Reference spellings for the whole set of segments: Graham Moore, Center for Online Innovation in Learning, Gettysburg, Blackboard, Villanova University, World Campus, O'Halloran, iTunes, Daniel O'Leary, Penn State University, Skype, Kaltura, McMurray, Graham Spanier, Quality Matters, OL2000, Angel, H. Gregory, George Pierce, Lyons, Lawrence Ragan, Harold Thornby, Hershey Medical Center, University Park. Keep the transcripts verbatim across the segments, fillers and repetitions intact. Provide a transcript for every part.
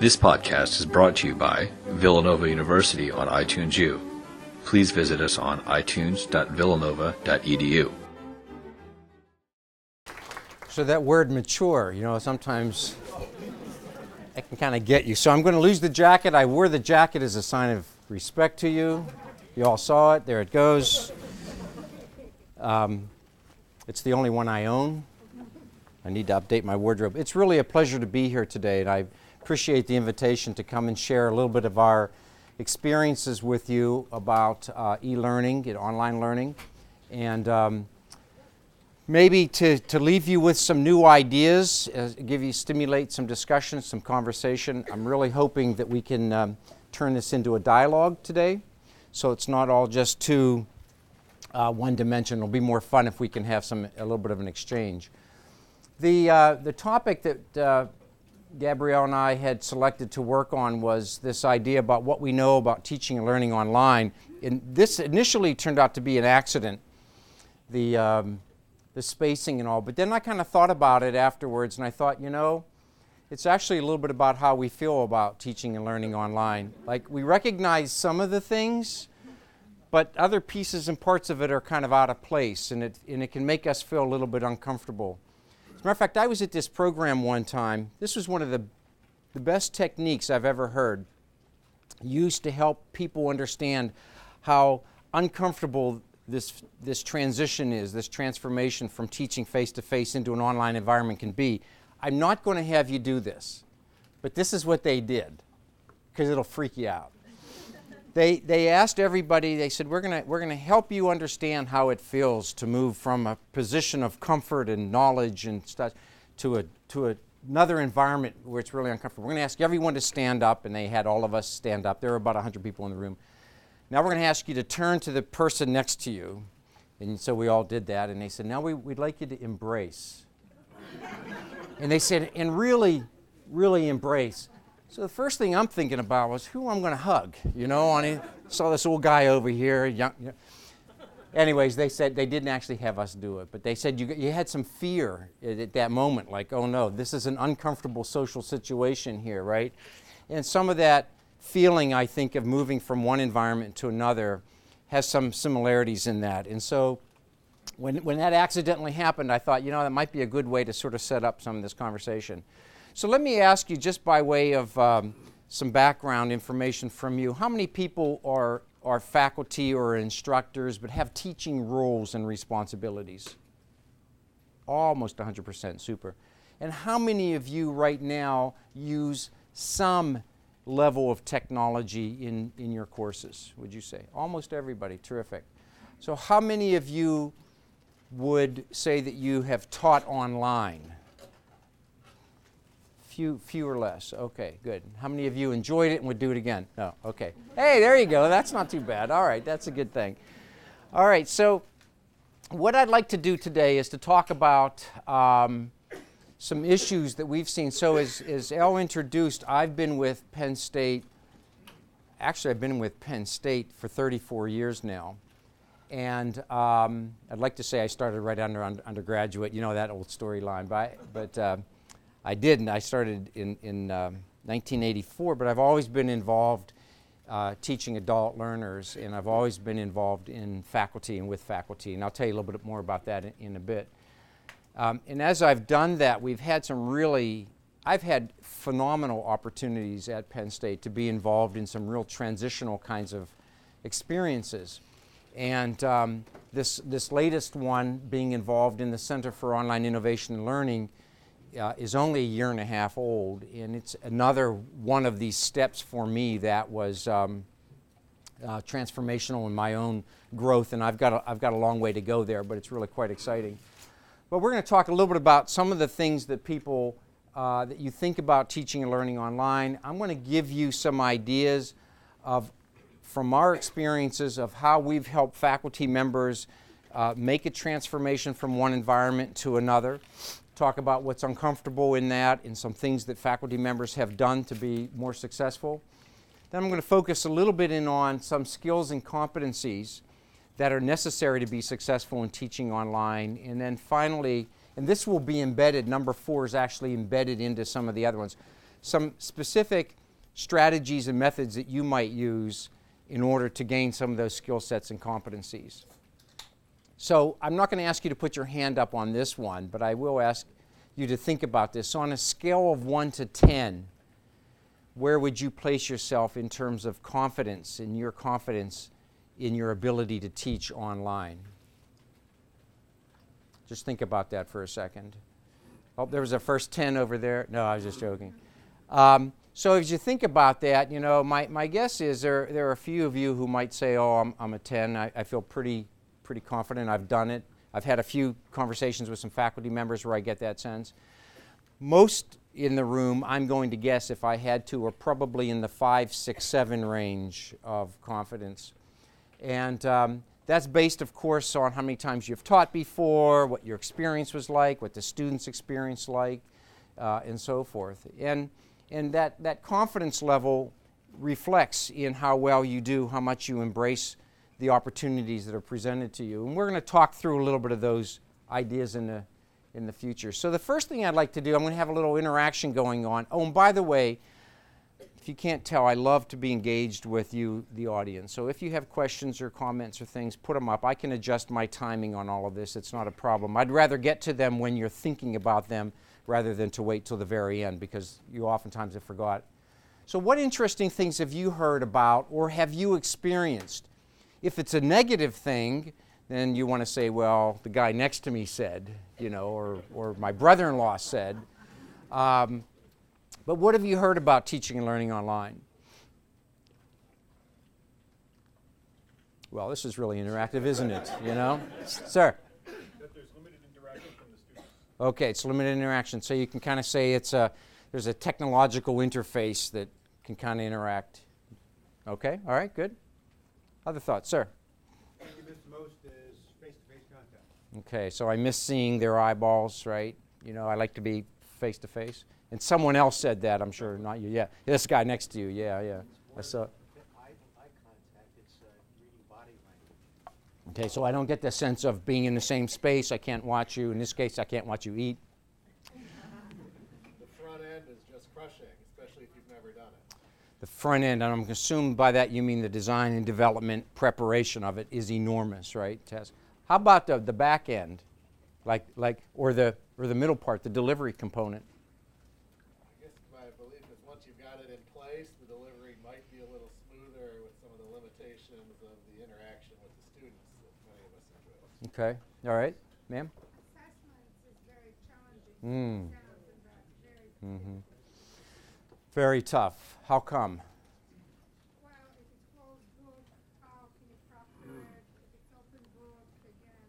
This podcast is brought to you by Villanova University on iTunes U. Please visit us on itunes dot villanova dot e d u. So that word mature, you know, sometimes I can kind of get you. So I'm going to lose the jacket. I wore the jacket as a sign of respect to you. You all saw it. There it goes. Um, it's the only one I own. I need to update my wardrobe. It's really a pleasure to be here today, and I appreciate the invitation to come and share a little bit of our experiences with you about uh, e-learning and online learning, and um, maybe to, to leave you with some new ideas, uh, give you, stimulate some discussion, some conversation. I'm really hoping that we can um, turn this into a dialogue today, so it's not all just too uh, one-dimensional. It'll be more fun if we can have some a little bit of an exchange. The, uh, the topic that uh, Gabrielle and I had selected to work on was this idea about what we know about teaching and learning online. And this initially turned out to be an accident, the, um, the spacing and all. But then I kind of thought about it afterwards, and I thought, you know, it's actually a little bit about how we feel about teaching and learning online. Like, we recognize some of the things, but other pieces and parts of it are kind of out of place, and it, and it can make us feel a little bit uncomfortable. As a matter of fact, I was at this program one time. This was one of the, the best techniques I've ever heard used to help people understand how uncomfortable this, this transition is, this transformation from teaching face-to-face into an online environment can be. I'm not going to have you do this, but this is what they did, because it'll freak you out. They, they asked everybody, they said, we're going we're going to help you understand how it feels to move from a position of comfort and knowledge and stuff to, a, to a, another environment where it's really uncomfortable. We're going to ask everyone to stand up, and they had all of us stand up. There were about one hundred people in the room. Now we're going to ask you to turn to the person next to you. And so we all did that, and they said, now we, we'd like you to embrace. And they said, and really, really embrace. So the first thing I'm thinking about was who I'm going to hug, you know. I saw this old guy over here. Young, you know. Anyways, they said they didn't actually have us do it, but they said you, you had some fear at, at that moment, like, oh no, this is an uncomfortable social situation here, right? And some of that feeling, I think, of moving from one environment to another has some similarities in that. And so when, when that accidentally happened, I thought, you know, that might be a good way to sort of set up some of this conversation. So let me ask you, just by way of um, some background information from you, how many people are, are faculty or instructors but have teaching roles and responsibilities? Almost one hundred percent, super. And how many of you right now use some level of technology in, in your courses, would you say? Almost everybody, terrific. So how many of you would say that you have taught online? Few, few or less. Okay, good. How many of you enjoyed it and would do it again? No. Okay. Hey, there you go. That's not too bad. All right, that's a good thing. All right, so what I'd like to do today is to talk about um, some issues that we've seen. So as, as Elle introduced, I've been with Penn State, actually I've been with Penn State for thirty-four years now. And um, I'd like to say I started right under un- undergraduate, you know, that old storyline, but, but uh, I didn't. I started in, in um, nineteen eighty-four, but I've always been involved uh, teaching adult learners, and I've always been involved in faculty and with faculty, and I'll tell you a little bit more about that in, in a bit. Um, and as I've done that, we've had some really, I've had phenomenal opportunities at Penn State to be involved in some real transitional kinds of experiences. And um, this, this latest one, being involved in the Center for Online Innovation in Learning, Uh, is only a year and a half old, and it's another one of these steps for me that was um, uh, transformational in my own growth, and I've got a, I've got a long way to go there, but it's really quite exciting. But we're going to talk a little bit about some of the things that people uh, that you think about teaching and learning online. I'm going to give you some ideas of from our experiences of how we've helped faculty members uh, make a transformation from one environment to another. Talk about what's uncomfortable in that and some things that faculty members have done to be more successful. Then I'm going to focus a little bit in on some skills and competencies that are necessary to be successful in teaching online. And then finally, and this will be embedded, number four is actually embedded into some of the other ones, some specific strategies and methods that you might use in order to gain some of those skill sets and competencies. So I'm not going to ask you to put your hand up on this one, but I will ask you to think about this. So on a scale of one to ten, where would you place yourself in terms of confidence, in your confidence in your ability to teach online? Just think about that for a second. Oh, there was a first ten over there. No, I was just joking. Um, so as you think about that, you know, my, my guess is there, there are a few of you who might say, oh, I'm, I'm a ten. I, I feel pretty, pretty confident. I've done it. I've had a few conversations with some faculty members where I get that sense. Most in the room, I'm going to guess, if I had to, are probably in the five, six, seven range of confidence. And um, that's based, of course, on how many times you've taught before, what your experience was like, what the students' experience like, uh, and so forth. And, and that, that confidence level reflects in how well you do, how much you embrace the opportunities that are presented to you. And we're going to talk through a little bit of those ideas in the, in the future. So the first thing I'd like to do, I'm going to have a little interaction going on. Oh, and by the way, if you can't tell, I love to be engaged with you, the audience. So if you have questions or comments or things, put them up. I can adjust my timing on all of this. It's not a problem. I'd rather get to them when you're thinking about them rather than to wait till the very end, because you oftentimes have forgot. So what interesting things have you heard about or have you experienced? If it's a negative thing, then you want to say, well, the guy next to me said, you know, or, or my brother-in-law said. Um, but what have you heard about teaching and learning online? Well, this is really interactive, isn't it? You know? Sir? That there's limited interaction from the students. Okay, it's limited interaction. So you can kind of say it's a, there's a technological interface that can kind of interact. Okay, all right, good. Other thoughts, sir? What you miss most is face-to-face contact. Okay, so I miss seeing their eyeballs, right? You know, I like to be face-to-face. And someone else said that, I'm sure, not you. Yeah, this guy next to you, yeah, yeah. I saw. Eye contact, it's reading body language. Okay, so I don't get the sense of being in the same space. I can't watch you. In this case, I can't watch you eat. The front end is just crushing, especially if you've never done it. The front end, and I'm assumed by that you mean the design and development preparation of it is enormous, right? How about the, the back end, like like or the or the middle part, the delivery component? I guess my belief is once you've got it in place, the delivery might be a little smoother with some of the limitations of the interaction with the students that many of us enjoy. Okay, all right, ma'am. Assessments is very challenging. Mm. Mm-hmm. Very tough. How come? Well, if it's closed book, how can you proctor it? If it's open book, again,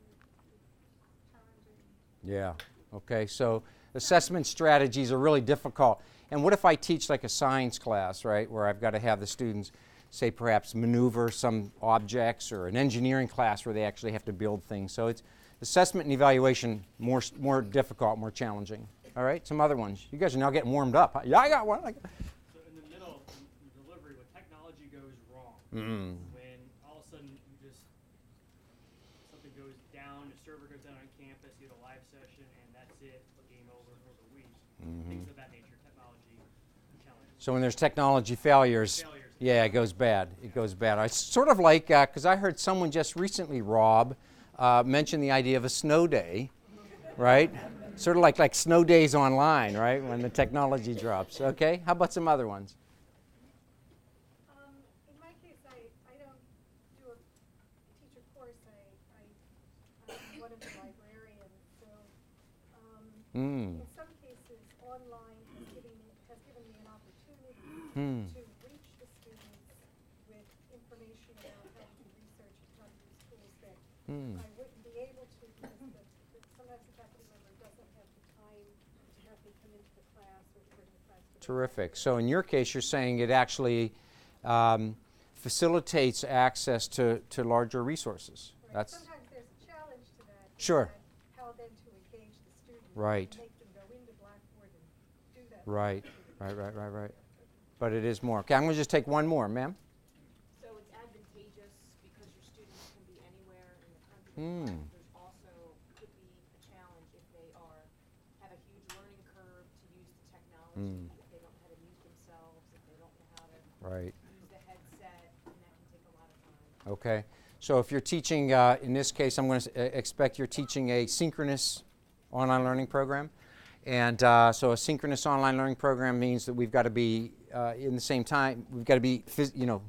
it's challenging. Yeah. Okay. So assessment strategies are really difficult. And what if I teach like a science class, right, where I've got to have the students, say, perhaps maneuver some objects, or an engineering class where they actually have to build things. So it's assessment and evaluation more more difficult, more challenging. All right, some other ones. You guys are now getting warmed up. Huh? Yeah, I got one. I got. So in the middle, in the delivery, when technology goes wrong, mm. when all of a sudden you just, something goes down, the server goes down on campus, you have a live session, and that's it, game over for the week. Mm-hmm. Things of that nature, technology challenges. So when there's technology failures, failures. yeah, it goes bad. It goes bad. It's sort of like, because uh, I heard someone just recently, Rob, uh, mention the idea of a snow day, right? Sort of like, like snow days online, right, when the technology drops. Okay, how about some other ones? Um, in my case, I, I don't do a teacher course. I, I, I'm one of the librarians. So um, mm. in some cases, online has given, has given me an opportunity mm. to reach the students with information about how to do research and how to use tools that mm. I wouldn't be able to because the, the, sometimes the faculty member doesn't have the time to have them come into the class or to bring the class together. Terrific. So in your case, you're saying it actually um, facilitates access to, to larger resources. Right. That's sometimes there's a challenge to that. Sure. How then to engage the students. Right. And make them go into Blackboard and do that. Right. Right, right, right, right. But it is more. Okay, I'm going to just take one more, ma'am. So it's advantageous because your students can be anywhere in the country. Mm. Mm. Right. Use the headset, and that can take a lot of time. Okay. So if you're teaching, uh, in this case, I'm going to expect you're teaching a synchronous online learning program. And uh, so a synchronous online learning program means that we've got to be uh, in the same time, we've got to be, phys you know,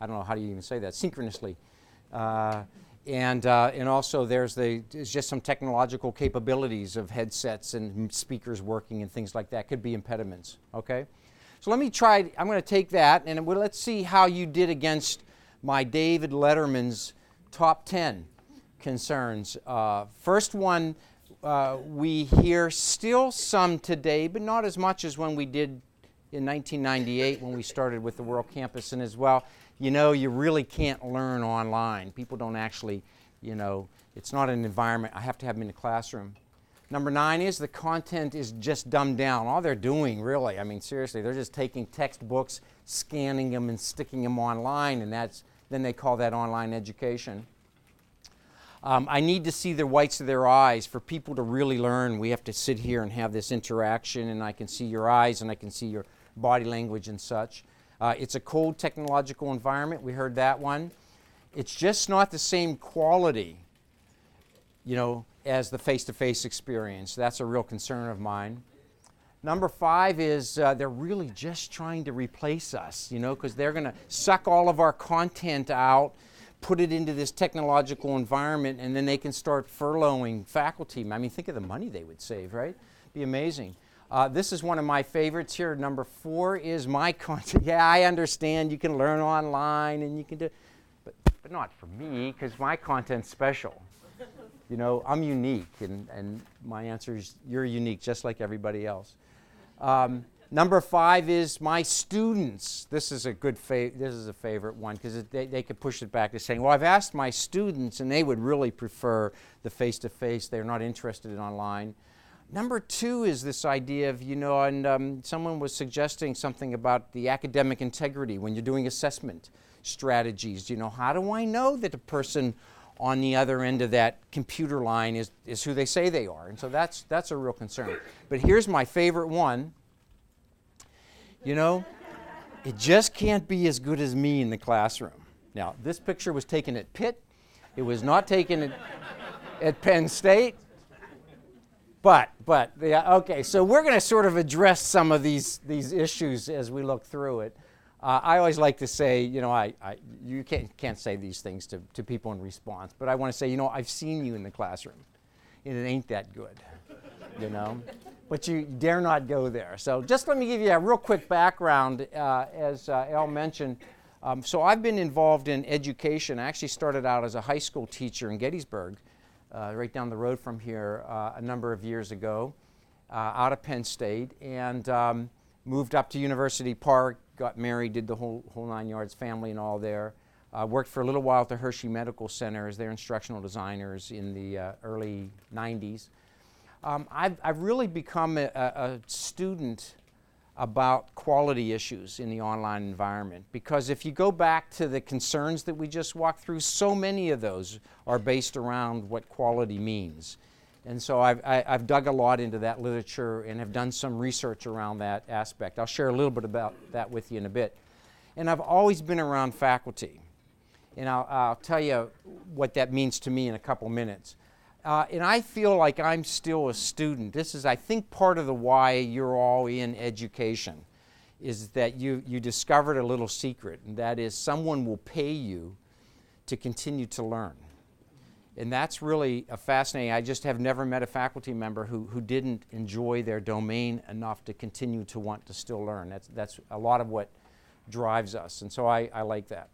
I don't know how do you even say that, synchronously. Uh, and, uh, and also there's, the, there's just some technological capabilities of headsets and speakers working and things like that could be impediments, okay? So let me try, I'm going to take that and we'll, let's see how you did against my David Letterman's top ten concerns. Uh, first one, Uh, we hear still some today, but not as much as when we did in nineteen ninety-eight when we started with the World Campus. And as well, you know, you really can't learn online. People don't actually, you know, it's not an environment. I have to have them in the classroom. Number nine is the content is just dumbed down. All they're doing, really, I mean, seriously, they're just taking textbooks, scanning them, and sticking them online, and that's then they call that online education. Um, I need to see the whites of their eyes. For people to really learn, we have to sit here and have this interaction, and I can see your eyes, and I can see your body language and such. Uh, it's a cold technological environment. We heard that one. It's just not the same quality, you know, as the face-to-face experience. That's a real concern of mine. Number five is uh, they're really just trying to replace us, you know, because they're going to suck all of our content out, put it into this technological environment, and then they can start furloughing faculty. I mean, think of the money they would save, right? Be amazing. Uh, this is one of my favorites here. Number four is my content. Yeah, I understand you can learn online and you can do, but, but not for me, because my content's special. You know, I'm unique, and, and my answer is you're unique, just like everybody else. Um, Number five is my students. This is a good fa this is a favorite one because they, they could push it back to saying, well, I've asked my students and they would really prefer the face-to-face. They're not interested in online. Number two is this idea of, you know, and um, someone was suggesting something about the academic integrity when you're doing assessment strategies. You know, how do I know that the person on the other end of that computer line is, is who they say they are? And so that's, that's a real concern. But here's my favorite one. You know, it just can't be as good as me in the classroom. Now, this picture was taken at Pitt. It was not taken at, at Penn State. But, but, yeah, okay, so we're going to sort of address some of these, these issues as we look through it. Uh, I always like to say, you know, I, I, you can't, can't say these things to, to people in response, but I want to say, you know, I've seen you in the classroom, and it ain't that good, you know. But you dare not go there. So just let me give you a real quick background, uh, as uh, Al mentioned. Um, so I've been involved in education. I actually started out as a high school teacher in Gettysburg, uh, right down the road from here, uh, a number of years ago, uh, out of Penn State, and um, moved up to University Park, got married, did the whole, whole nine yards, family and all there. Uh, worked for a little while at the Hershey Medical Center as their instructional designers in the uh, early nineties. Um, I've, I've really become a, a student about quality issues in the online environment, because if you go back to the concerns that we just walked through, so many of those are based around what quality means. And so I've, I, I've dug a lot into that literature and have done some research around that aspect. I'll share a little bit about that with you in a bit. And I've always been around faculty, and I'll, I'll tell you what that means to me in a couple minutes. Uh, and I feel like I'm still a student. This is, I think, part of the why you're all in education, is that you, you discovered a little secret, and that is someone will pay you to continue to learn. And that's really a fascinating. I just have never met a faculty member who, who didn't enjoy their domain enough to continue to want to still learn. That's, that's a lot of what drives us, and so I, I like that.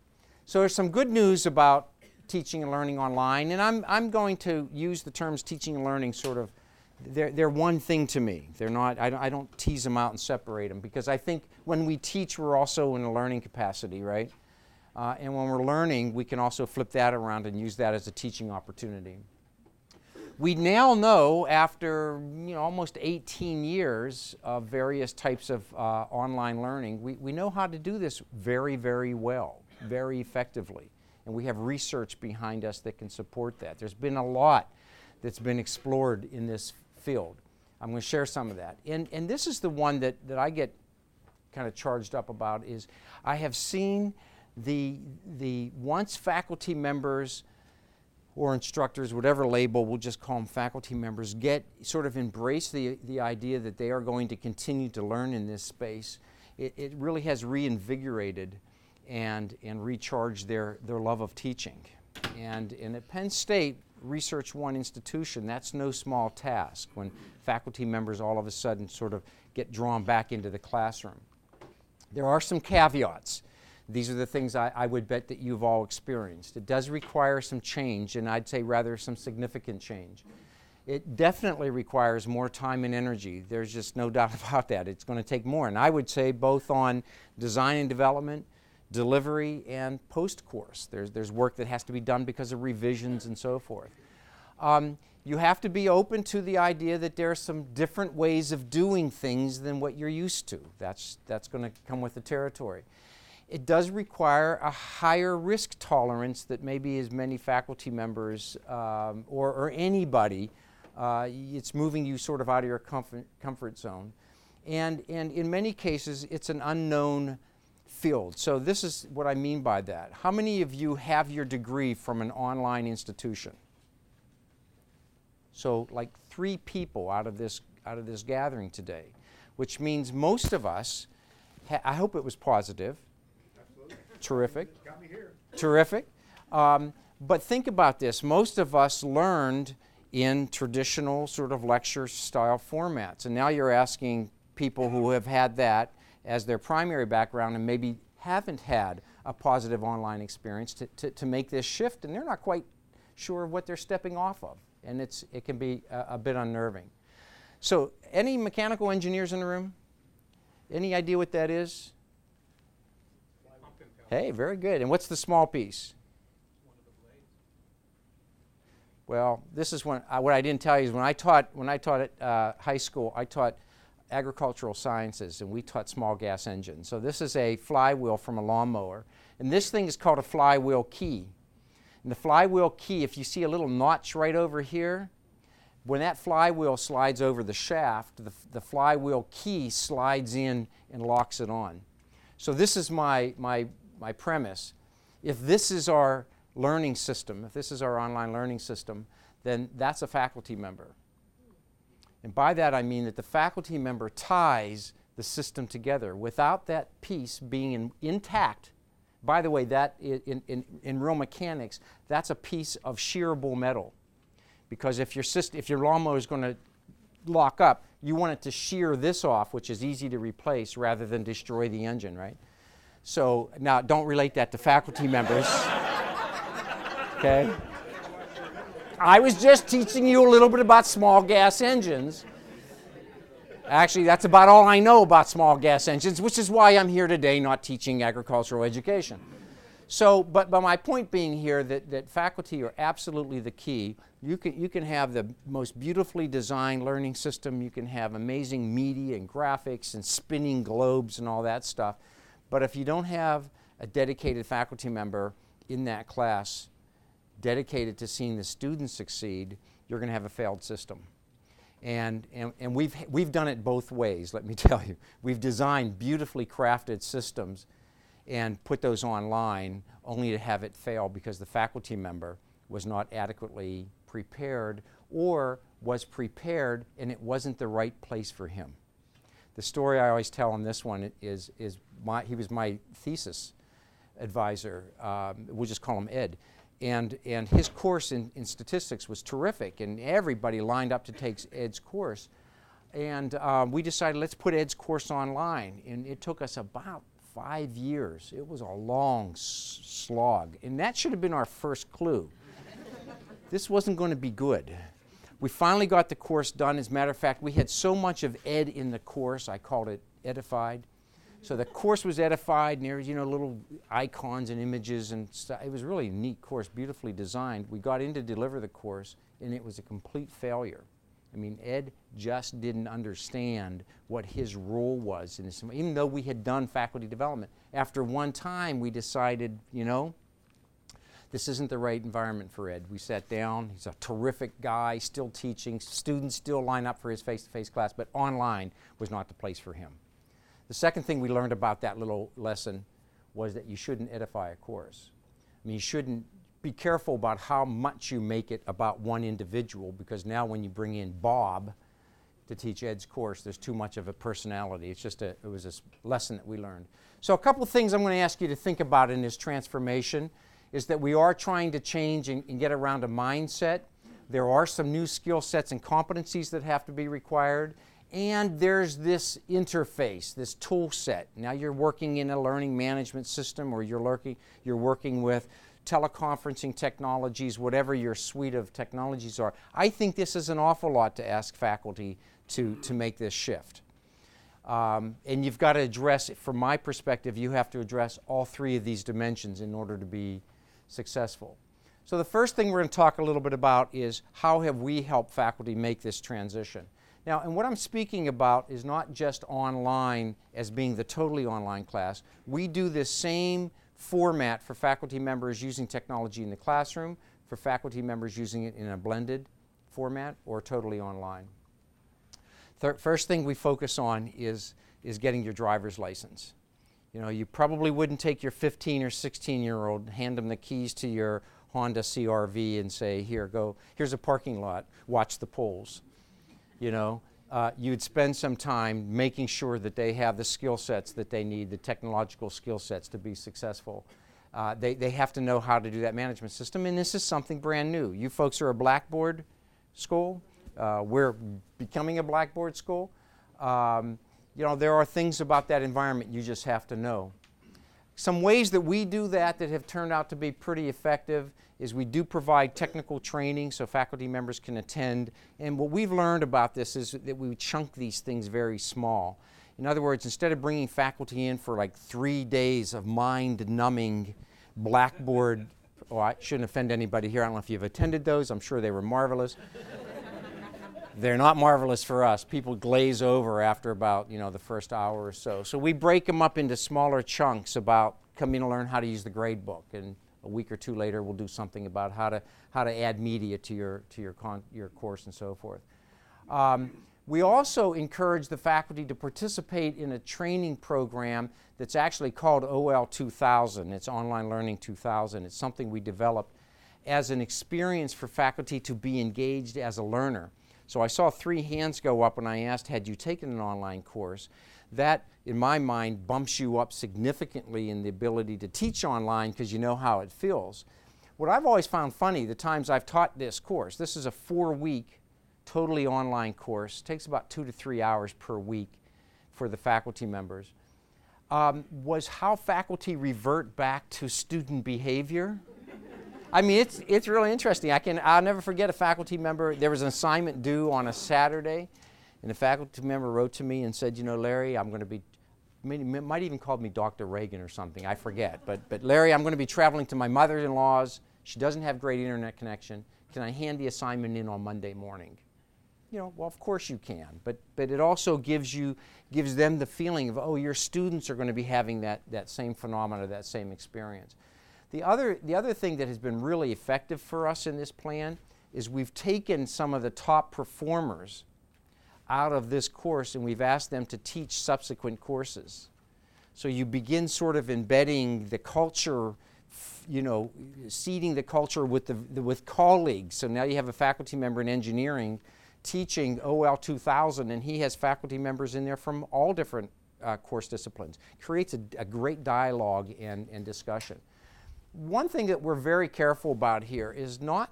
So there's some good news about teaching and learning online, and I'm, I'm going to use the terms teaching and learning sort of, they're, they're one thing to me. They're not, I don't, I don't tease them out and separate them, because I think when we teach, we're also in a learning capacity, right? Uh, and when we're learning, we can also flip that around and use that as a teaching opportunity. We now know, after you know, almost eighteen years of various types of uh, online learning, we, we know how to do this very, very well, very effectively. And we have research behind us that can support that. There's been a lot that's been explored in this field. I'm going to share some of that. And, and this is the one that, that I get kind of charged up about is I have seen the the once faculty members or instructors, whatever label, we'll just call them faculty members, get sort of embrace the the idea that they are going to continue to learn in this space. It, it really has reinvigorated and and recharged their their love of teaching. And, and at Penn State, Research One institution, that's no small task when faculty members all of a sudden sort of get drawn back into the classroom. There are some caveats. These are the things I, I would bet that you've all experienced. It does require some change, and I'd say rather some significant change. It definitely requires more time and energy. There's just no doubt about that. It's going to take more, and I would say both on design and development, delivery, and post-course. There's, there's work that has to be done because of revisions and so forth. Um, you have to be open to the idea that there are some different ways of doing things than what you're used to. That's, that's going to come with the territory. It does require a higher risk tolerance that maybe as many faculty members um, or, or anybody, uh, it's moving you sort of out of your comfort, comfort zone. And, and in many cases, it's an unknown field. So this is what I mean by that. How many of you have your degree from an online institution? So like three people out of this out of this gathering today, which means most of us, ha I hope it was positive. Absolutely. Terrific. Got me here. Terrific. Um, but think about this. Most of us learned in traditional sort of lecture style formats, and now you're asking people who have had that as their primary background and maybe haven't had a positive online experience to, to, to make this shift, and they're not quite sure what they're stepping off of, and it's it can be a, a bit unnerving. So any mechanical engineers in the room? Any idea what that is? Hey, very good. And what's the small piece? One of the blades. Well, this is one, uh, what I didn't tell you is when I taught, when I taught at uh, high school, I taught agricultural sciences, and we taught small gas engines. So this is a flywheel from a lawnmower, and this thing is called a flywheel key. And the flywheel key, if you see a little notch right over here, when that flywheel slides over the shaft, the, the flywheel key slides in and locks it on. So this is my, my, my premise. If this is our learning system, if this is our online learning system, then that's a faculty member. And by that I mean that the faculty member ties the system together. Without that piece being in, intact, by the way, that in, in, in real mechanics, that's a piece of shearable metal. Because if your, if your lawnmower is going to lock up, you want it to shear this off, which is easy to replace rather than destroy the engine, right? So now don't relate that to faculty members, okay? I was just teaching you a little bit about small gas engines. Actually, that's about all I know about small gas engines, which is why I'm here today not teaching agricultural education. So, but, but my point being here that, that faculty are absolutely the key. You can, you can have the most beautifully designed learning system. You can have amazing media and graphics and spinning globes and all that stuff. But if you don't have a dedicated faculty member in that class, dedicated to seeing the students succeed, you're going to have a failed system. And, and, and we've, we've done it both ways, let me tell you. We've designed beautifully crafted systems and put those online only to have it fail because the faculty member was not adequately prepared or was prepared and it wasn't the right place for him. The story I always tell on this one is, is my, he was my thesis advisor. Um, we'll just call him Ed. And, and his course in, in statistics was terrific, and everybody lined up to take Ed's course. And um, we decided, let's put Ed's course online. And it took us about five years. It was a long slog. And that should have been our first clue. This wasn't going to be good. We finally got the course done. As a matter of fact, we had so much of Ed in the course, I called it Edified. So the course was edified, and there was, you know, little icons and images, and st it was really a neat course, beautifully designed. We got in to deliver the course, and it was a complete failure. I mean, Ed just didn't understand what his role was in this, even though we had done faculty development. After one time, we decided, you know, this isn't the right environment for Ed. We sat down. He's a terrific guy, still teaching. Students still line up for his face-to-face class, but online was not the place for him. The second thing we learned about that little lesson was that you shouldn't edify a course. I mean, you shouldn't be careful about how much you make it about one individual, because now when you bring in Bob to teach Ed's course, there's too much of a personality. It's just a, it was a lesson that we learned. So a couple things I'm going to ask you to think about in this transformation is that we are trying to change and, and get around a mindset. There are some new skill sets and competencies that have to be required. And there's this interface, this tool set. Now you're working in a learning management system, or you're, lurking, you're working with teleconferencing technologies, whatever your suite of technologies are. I think this is an awful lot to ask faculty to, to make this shift. Um, and you've got to address, from my perspective, you have to address all three of these dimensions in order to be successful. So the first thing we're going to talk a little bit about is how have we helped faculty make this transition. Now, and what I'm speaking about is not just online as being the totally online class. We do this same format for faculty members using technology in the classroom, for faculty members using it in a blended format or totally online. Thir- first thing we focus on is, is getting your driver's license. You know, you probably wouldn't take your fifteen or sixteen year old, hand them the keys to your Honda C R V and say, here, go, here's a parking lot, watch the polls. You know, uh, you'd spend some time making sure that they have the skill sets that they need, the technological skill sets to be successful. Uh, they, they have to know how to do that management system, and this is something brand new. You folks are a Blackboard school. Uh, we're becoming a Blackboard school. Um, you know, there are things about that environment you just have to know. Some ways that we do that that have turned out to be pretty effective is we do provide technical training so faculty members can attend. And what we've learned about this is that we chunk these things very small. In other words, instead of bringing faculty in for like three days of mind-numbing Blackboard, oh, I shouldn't offend anybody here. I don't know if you've attended those. I'm sure they were marvelous. They're not marvelous for us. People glaze over after about, you know, the first hour or so. So we break them up into smaller chunks about coming to learn how to use the grade book, and a week or two later we'll do something about how to how to add media to your to your con your course and so forth. Um, we also encourage the faculty to participate in a training program that's actually called O L two thousand. It's Online Learning two thousand. It's something we developed as an experience for faculty to be engaged as a learner. So I saw three hands go up when I asked, had you taken an online course? That, in my mind, bumps you up significantly in the ability to teach online because you know how it feels. What I've always found funny, the times I've taught this course, this is a four-week, totally online course. It takes about two to three hours per week for the faculty members, um, was how faculty revert back to student behavior. I mean, it's, it's really interesting. I can, I'll never forget a faculty member. There was an assignment due on a Saturday, and the faculty member wrote to me and said, you know, Larry, I'm going to be, might even called me Doctor Ragan or something, I forget. But, but Larry, I'm going to be traveling to my mother-in-law's. She doesn't have great internet connection. Can I hand the assignment in on Monday morning? You know, well, of course you can. But, but it also gives, you, gives them the feeling of, oh, your students are going to be having that, that same phenomena, that same experience. The other, the other thing that has been really effective for us in this plan is we've taken some of the top performers out of this course and we've asked them to teach subsequent courses. So you begin sort of embedding the culture, you know, seeding the culture with, the, the, with colleagues. So now you have a faculty member in engineering teaching O L two thousand, and he has faculty members in there from all different uh, course disciplines. Creates a, a great dialogue and, and discussion. One thing that we're very careful about here is not,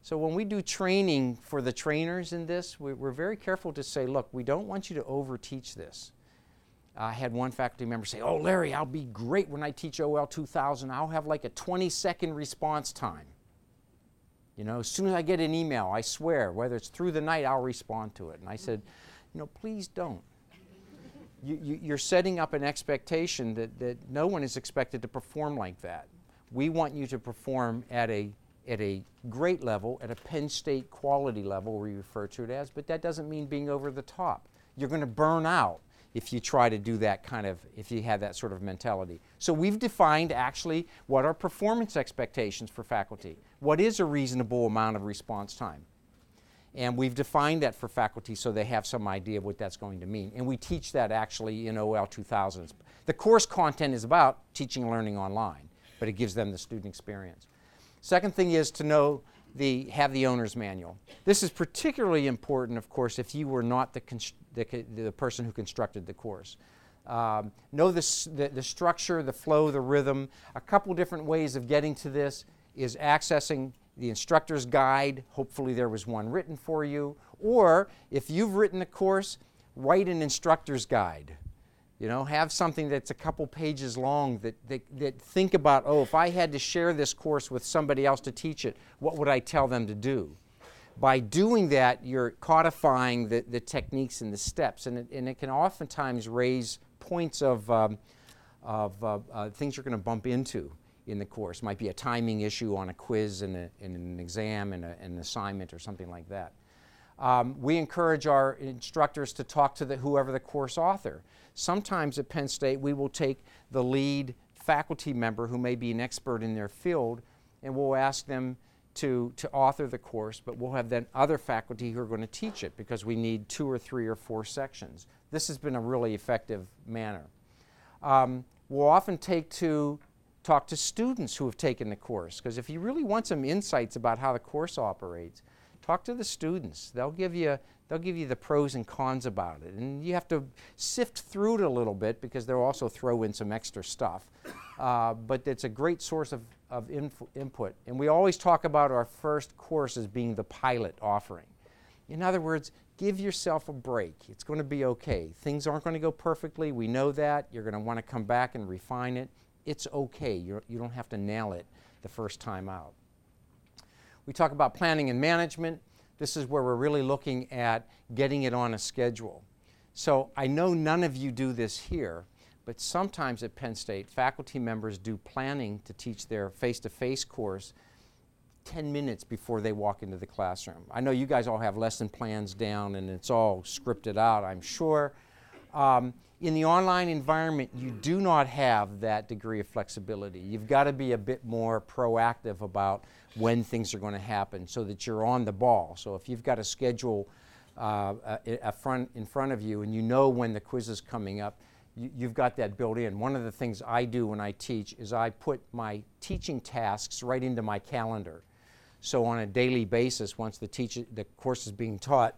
so when we do training for the trainers in this, we, we're very careful to say, look, we don't want you to overteach this. I had one faculty member say, oh, Larry, I'll be great when I teach O L two thousand. I'll have like a twenty second response time. You know, as soon as I get an email, I swear, whether it's through the night, I'll respond to it. And I said, you know, please don't. You, you, you're setting up an expectation that, that no one is expected to perform like that. We want you to perform at a, at a great level, at a Penn State quality level, we refer to it as, but that doesn't mean being over the top. You're going to burn out if you try to do that kind of, if you have that sort of mentality. So we've defined actually what are performance expectations for faculty. What is a reasonable amount of response time? And we've defined that for faculty so they have some idea of what that's going to mean. And we teach that actually in O L two thousand. The course content is about teaching and learning online, but it gives them the student experience. Second thing is to know the, have the owner's manual. This is particularly important, of course, if you were not the, the, the person who constructed the course. Um, know the, the, the structure, the flow, the rhythm. A couple different ways of getting to this is accessing the instructor's guide. Hopefully there was one written for you. Or if you've written a course, write an instructor's guide. You know, have something that's a couple pages long that, that, that think about, oh, if I had to share this course with somebody else to teach it, what would I tell them to do? By doing that, you're codifying the, the techniques and the steps, and it, and it can oftentimes raise points of, um, of uh, uh, things you're going to bump into in the course. It might be a timing issue on a quiz and, a, and an exam and a, an assignment or something like that. Um, we encourage our instructors to talk to the, whoever the course author. Sometimes at Penn State we will take the lead faculty member who may be an expert in their field, and we'll ask them to, to author the course, but we'll have then other faculty who are going to teach it because we need two or three or four sections. This has been a really effective manner. Um, we'll often take to talk to students who have taken the course, because if you really want some insights about how the course operates, talk to the students. They'll give you, they'll give you the pros and cons about it. And you have to sift through it a little bit because they'll also throw in some extra stuff. Uh, but it's a great source of, of input. And we always talk about our first course as being the pilot offering. In other words, give yourself a break. It's going to be okay. Things aren't going to go perfectly. We know that. You're going to want to come back and refine it. It's okay. You're, you don't have to nail it the first time out. We talk about planning and management. This is where we're really looking at getting it on a schedule. So I know none of you do this here, but sometimes at Penn State, faculty members do planning to teach their face-to-face course ten minutes before they walk into the classroom. I know you guys all have lesson plans down and it's all scripted out, I'm sure. Um, in the online environment, you do not have that degree of flexibility. You've got to be a bit more proactive about when things are going to happen so that you're on the ball. So if you've got a schedule uh, a, a front, in front of you and you know when the quiz is coming up, you, you've got that built in. One of the things I do when I teach is I put my teaching tasks right into my calendar. So on a daily basis, once the, teacher, the course is being taught,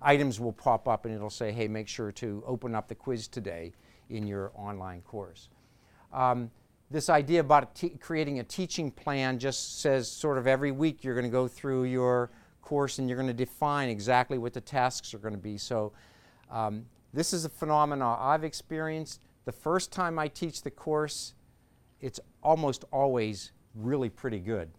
items will pop up and it'll say, hey, make sure to open up the quiz today in your online course. Um, this idea about t creating a teaching plan just says sort of every week you're going to go through your course and you're going to define exactly what the tasks are going to be. So um, this is a phenomenon I've experienced. The first time I teach the course, it's almost always really pretty good.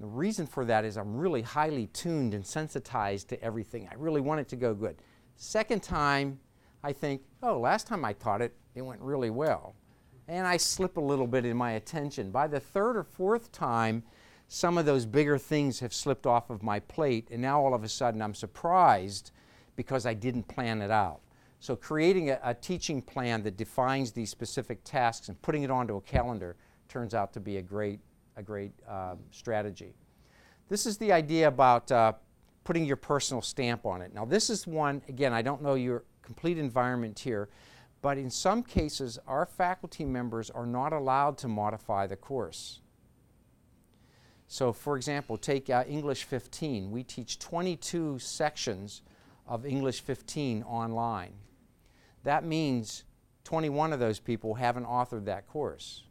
The reason for that is I'm really highly tuned and sensitized to everything. I really want it to go good. Second time, I think, oh, last time I taught it, it went really well. And I slip a little bit in my attention. By the third or fourth time, some of those bigger things have slipped off of my plate, and now all of a sudden I'm surprised because I didn't plan it out. So creating a, a teaching plan that defines these specific tasks and putting it onto a calendar turns out to be a great a great uh, strategy. This is the idea about uh, putting your personal stamp on it. Now this is one, again, I don't know your complete environment here, but in some cases our faculty members are not allowed to modify the course. So for example, take uh, English fifteen. We teach twenty-two sections of English fifteen online. That means twenty-one of those people haven't authored that course.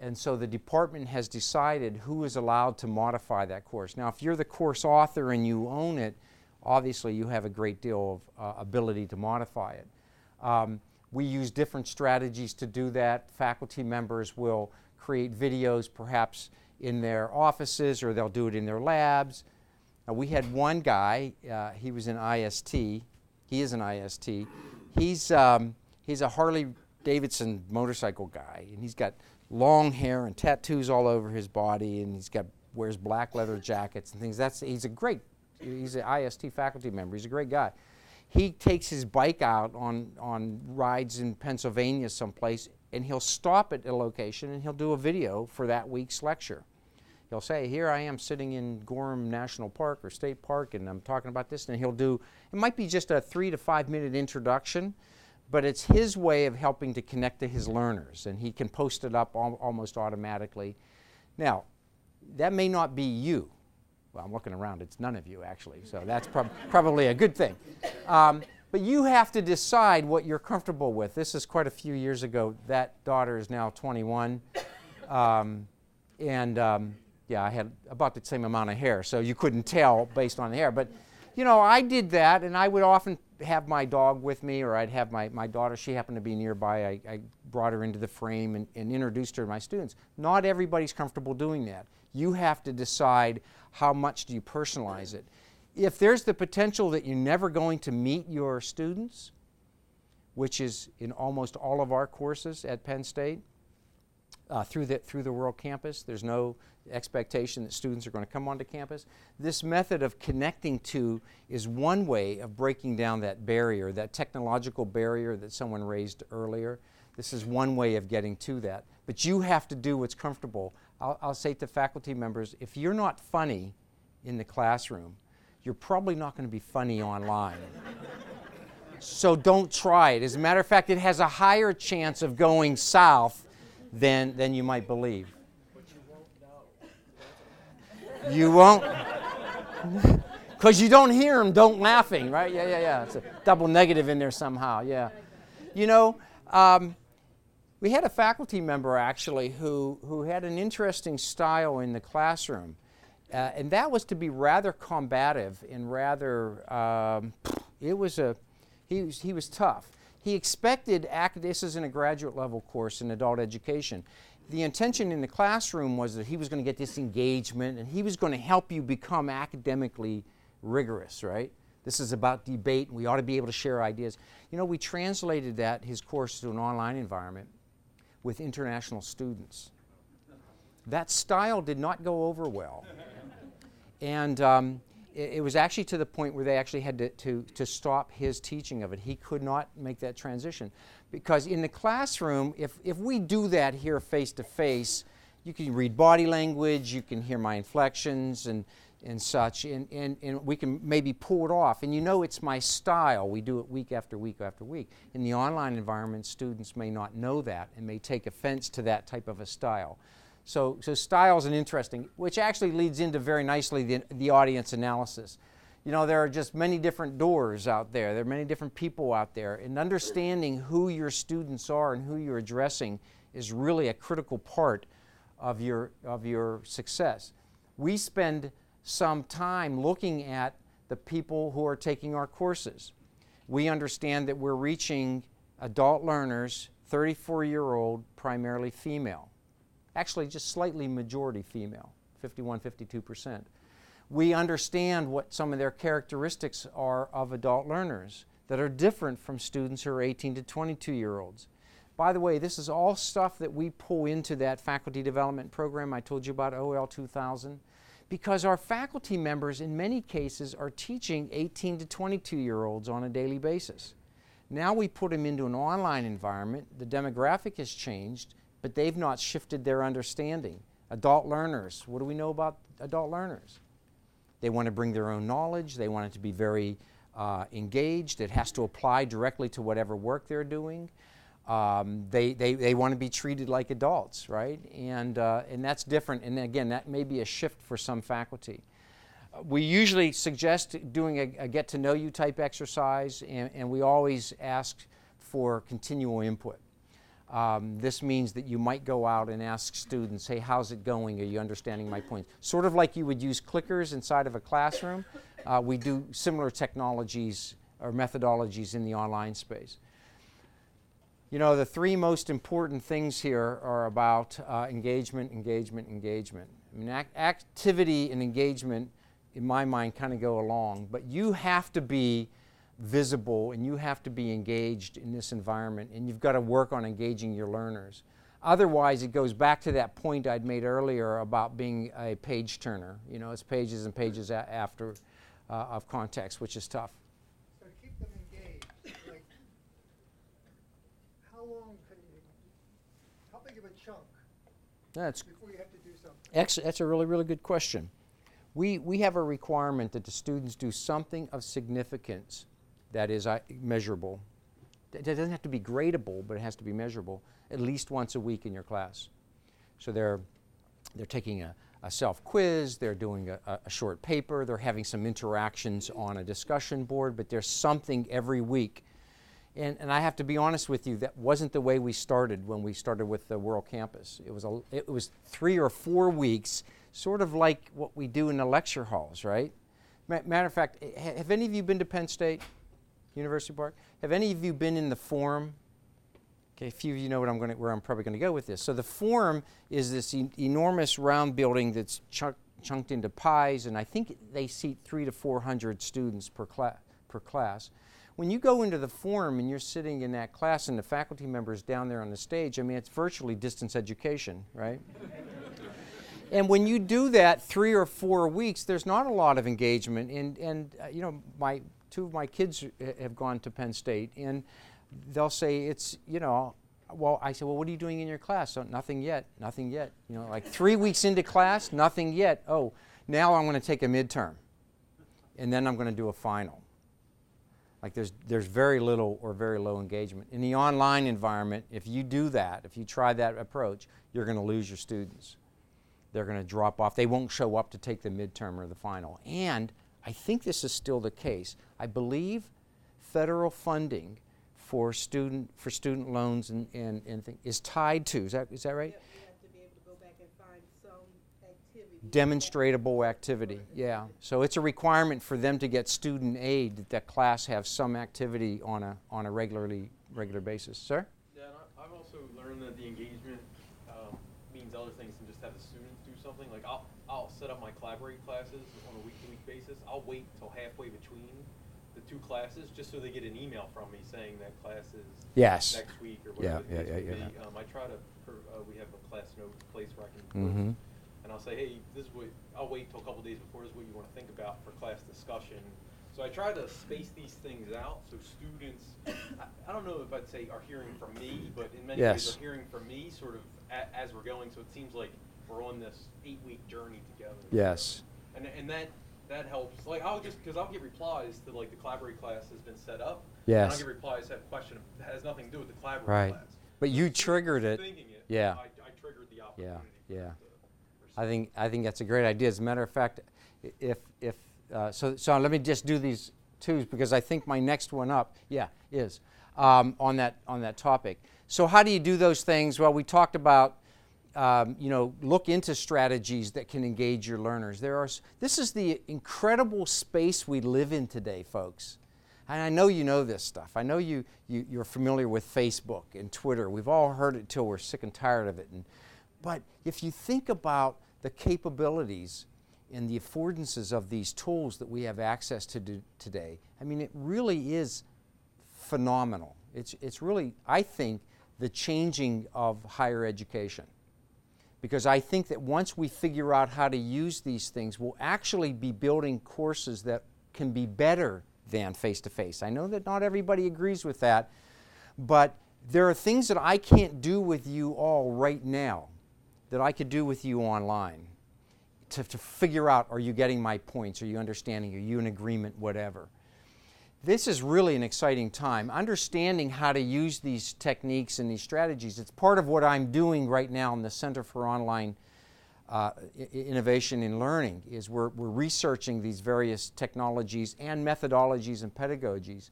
And so the department has decided who is allowed to modify that course. Now, if you're the course author and you own it, obviously you have a great deal of uh, ability to modify it. Um, we use different strategies to do that. Faculty members will create videos perhaps in their offices or they'll do it in their labs. Now, we had one guy, uh, he was an I S T, he is an I S T. He's, um, he's a Harley Davidson motorcycle guy, and he's got long hair and tattoos all over his body, and he's got wears black leather jackets and things. That's he's a great he's an I S T faculty member. He's a great guy. He takes his bike out on on rides in Pennsylvania someplace, and he'll stop at a location and he'll do a video for that week's lecture. He'll say, here I am sitting in Gorham National Park or State Park, and I'm talking about this, and he'll do, it might be just a three to five minute introduction, but it's his way of helping to connect to his learners, and he can post it up al almost automatically. Now, that may not be you. Well, I'm looking around, it's none of you actually, so that's prob probably a good thing. Um, but you have to decide what you're comfortable with. This is quite a few years ago. That daughter is now twenty-one, um, and um, yeah, I had about the same amount of hair, so you couldn't tell based on the hair. But you know, I did that, and I would often have my dog with me, or I'd have my, my daughter, she happened to be nearby, I, I brought her into the frame and, and introduced her to my students. Not everybody's comfortable doing that. You have to decide how much do you personalize it. If there's the potential that you're never going to meet your students, which is in almost all of our courses at Penn State, uh, through, the, through the World Campus, there's no expectation that students are going to come onto campus. This method of connecting to is one way of breaking down that barrier, that technological barrier that someone raised earlier. This is one way of getting to that. But you have to do what's comfortable. I'll, I'll say to faculty members, if you're not funny in the classroom, you're probably not going to be funny online. So don't try it. As a matter of fact, it has a higher chance of going south than, than you might believe. You won't, because you don't hear them don't laughing, right? Yeah, yeah, yeah. It's a double negative in there somehow, yeah. You know, um, we had a faculty member actually who, who had an interesting style in the classroom, uh, and that was to be rather combative and rather, um, it was a, he was, he was tough. He expected, ac this is in a graduate level course in adult education. The intention in the classroom was that he was going to get this engagement and he was going to help you become academically rigorous, right? This is about debate and we ought to be able to share ideas. You know, we translated that, his course, to an online environment with international students. That style did not go over well. And um, it, it was actually to the point where they actually had to, to, to stop his teaching of it. He could not make that transition. Because in the classroom, if, if we do that here face to face, you can read body language, you can hear my inflections and, and such, and, and, and we can maybe pull it off. And you know it's my style. We do it week after week after week. In the online environment, students may not know that and may take offense to that type of a style. So, so style's an interesting, which actually leads into very nicely the, the audience analysis. You know, there are just many different doors out there. There are many different people out there. And understanding who your students are and who you're addressing is really a critical part of your, of your success. We spend some time looking at the people who are taking our courses. We understand that we're reaching adult learners, thirty-four-year-old, primarily female. Actually, just slightly majority female, fifty-one, fifty-two percent. We understand what some of their characteristics are of adult learners that are different from students who are eighteen to twenty-two-year-olds. By the way, this is all stuff that we pull into that faculty development program I told you about, O L two thousand, because our faculty members in many cases are teaching eighteen to twenty-two-year-olds on a daily basis. Now we put them into an online environment. The demographic has changed, but they've not shifted their understanding. Adult learners, what do we know about adult learners? They want to bring their own knowledge. They want it to be very uh, engaged. It has to apply directly to whatever work they're doing. Um, they, they, they want to be treated like adults, right? And, uh, and that's different. And again, that may be a shift for some faculty. Uh, we usually suggest doing a, a get-to-know-you type exercise, and, and we always ask for continual input. Um, this means that you might go out and ask students, hey, how's it going? Are you understanding my points? Sort of like you would use clickers inside of a classroom. Uh, we do similar technologies or methodologies in the online space. You know, the three most important things here are about uh, engagement, engagement, engagement. I mean, act activity and engagement, in my mind, kind of go along, but you have to be visible and you have to be engaged in this environment, and you've got to work on engaging your learners. Otherwise, it goes back to that point I'd made earlier about being a page turner. You know, it's pages and pages a after uh, of context, which is tough. So to keep them engaged, like, how long can you, how big of a chunk That's before you have to do something? That's a really, really good question. We, we have a requirement that the students do something of significance that is uh, measurable. It doesn't have to be gradable, but it has to be measurable at least once a week in your class. So they're, they're taking a, a self-quiz, they're doing a, a short paper, they're having some interactions on a discussion board, but there's something every week. And, and I have to be honest with you, that wasn't the way we started when we started with the World Campus. It was, a, it was three or four weeks, sort of like what we do in the lecture halls, right? Ma- matter of fact, ha- have any of you been to Penn State University Park? Have any of you been in the forum? Okay, a few of you know what I'm gonna, where I'm probably going to go with this. So the forum is this e- enormous round building that's chunk- chunked into pies, and I think they seat three to four hundred students per, cla- per class. When you go into the forum and you're sitting in that class and the faculty member's down there on the stage, I mean, it's virtually distance education, right? And when you do that three or four weeks, there's not a lot of engagement. And, and uh, you know, my two of my kids have gone to Penn State, and they'll say, it's, you know, well, I say, well, what are you doing in your class? So, nothing yet, nothing yet. You know, like three weeks into class, nothing yet. Oh, now I'm going to take a midterm, and then I'm going to do a final. Like there's there's very little or very low engagement. In the online environment, if you do that, if you try that approach, you're going to lose your students. They're going to drop off. They won't show up to take the midterm or the final. And I think this is still the case. I believe federal funding for student for student loans and, and, and things is tied to, is that is that right? Yep, you have to be able to go back and find some activity. Demonstratable activity, yeah. So it's a requirement for them to get student aid that that class have some activity on a on a regularly regular basis. Sir? Yeah, and I, I've also learned that the engagement um, means other things than just have the students do something. Like I'll I'll set up my collaborate classes on a week-to-week basis. I'll wait till halfway between the two classes just so they get an email from me saying that class is yes. next week or whatever. Yeah, yeah, yeah, yeah. Um, I try to, per, uh, we have a class note place where I can, mm-hmm. and I'll say, hey, this is what, I'll wait till a couple days before, this is what you want to think about for class discussion. So I try to space these things out so students, I, I don't know if I'd say are hearing from me, but in many yes. ways are hearing from me sort of a, as we're going. So it seems like we're on this eight-week journey together. Yes. So, and and that. That helps. Like I'll just because I'll get replies to like the collaborate class has been set up. Yes. And I'll get replies that question that has nothing to do with the collaborate right. class. But you triggered it. Thinking it. Yeah. I, I triggered the opportunity. Yeah. Yeah. I think I think that's a great idea. As a matter of fact, if if uh, so so let me just do these twos because I think my next one up yeah is um, on that on that topic. So how do you do those things? Well, we talked about. Um, you know, look into strategies that can engage your learners. There are, this is the incredible space we live in today, folks. And I know you know this stuff. I know you, you, you're familiar with Facebook and Twitter. We've all heard it till we're sick and tired of it. And, but if you think about the capabilities and the affordances of these tools that we have access to do today, I mean, it really is phenomenal. It's, it's really, I think, the changing of higher education. Because I think that once we figure out how to use these things, we'll actually be building courses that can be better than face-to-face. I know that not everybody agrees with that, but there are things that I can't do with you all right now that I could do with you online to, to figure out, are you getting my points? Are you understanding? Are you in agreement? Whatever. This is really an exciting time. Understanding how to use these techniques and these strategies, it's part of what I'm doing right now in the Center for Online uh, Innovation in Learning, is we're, we're researching these various technologies and methodologies and pedagogies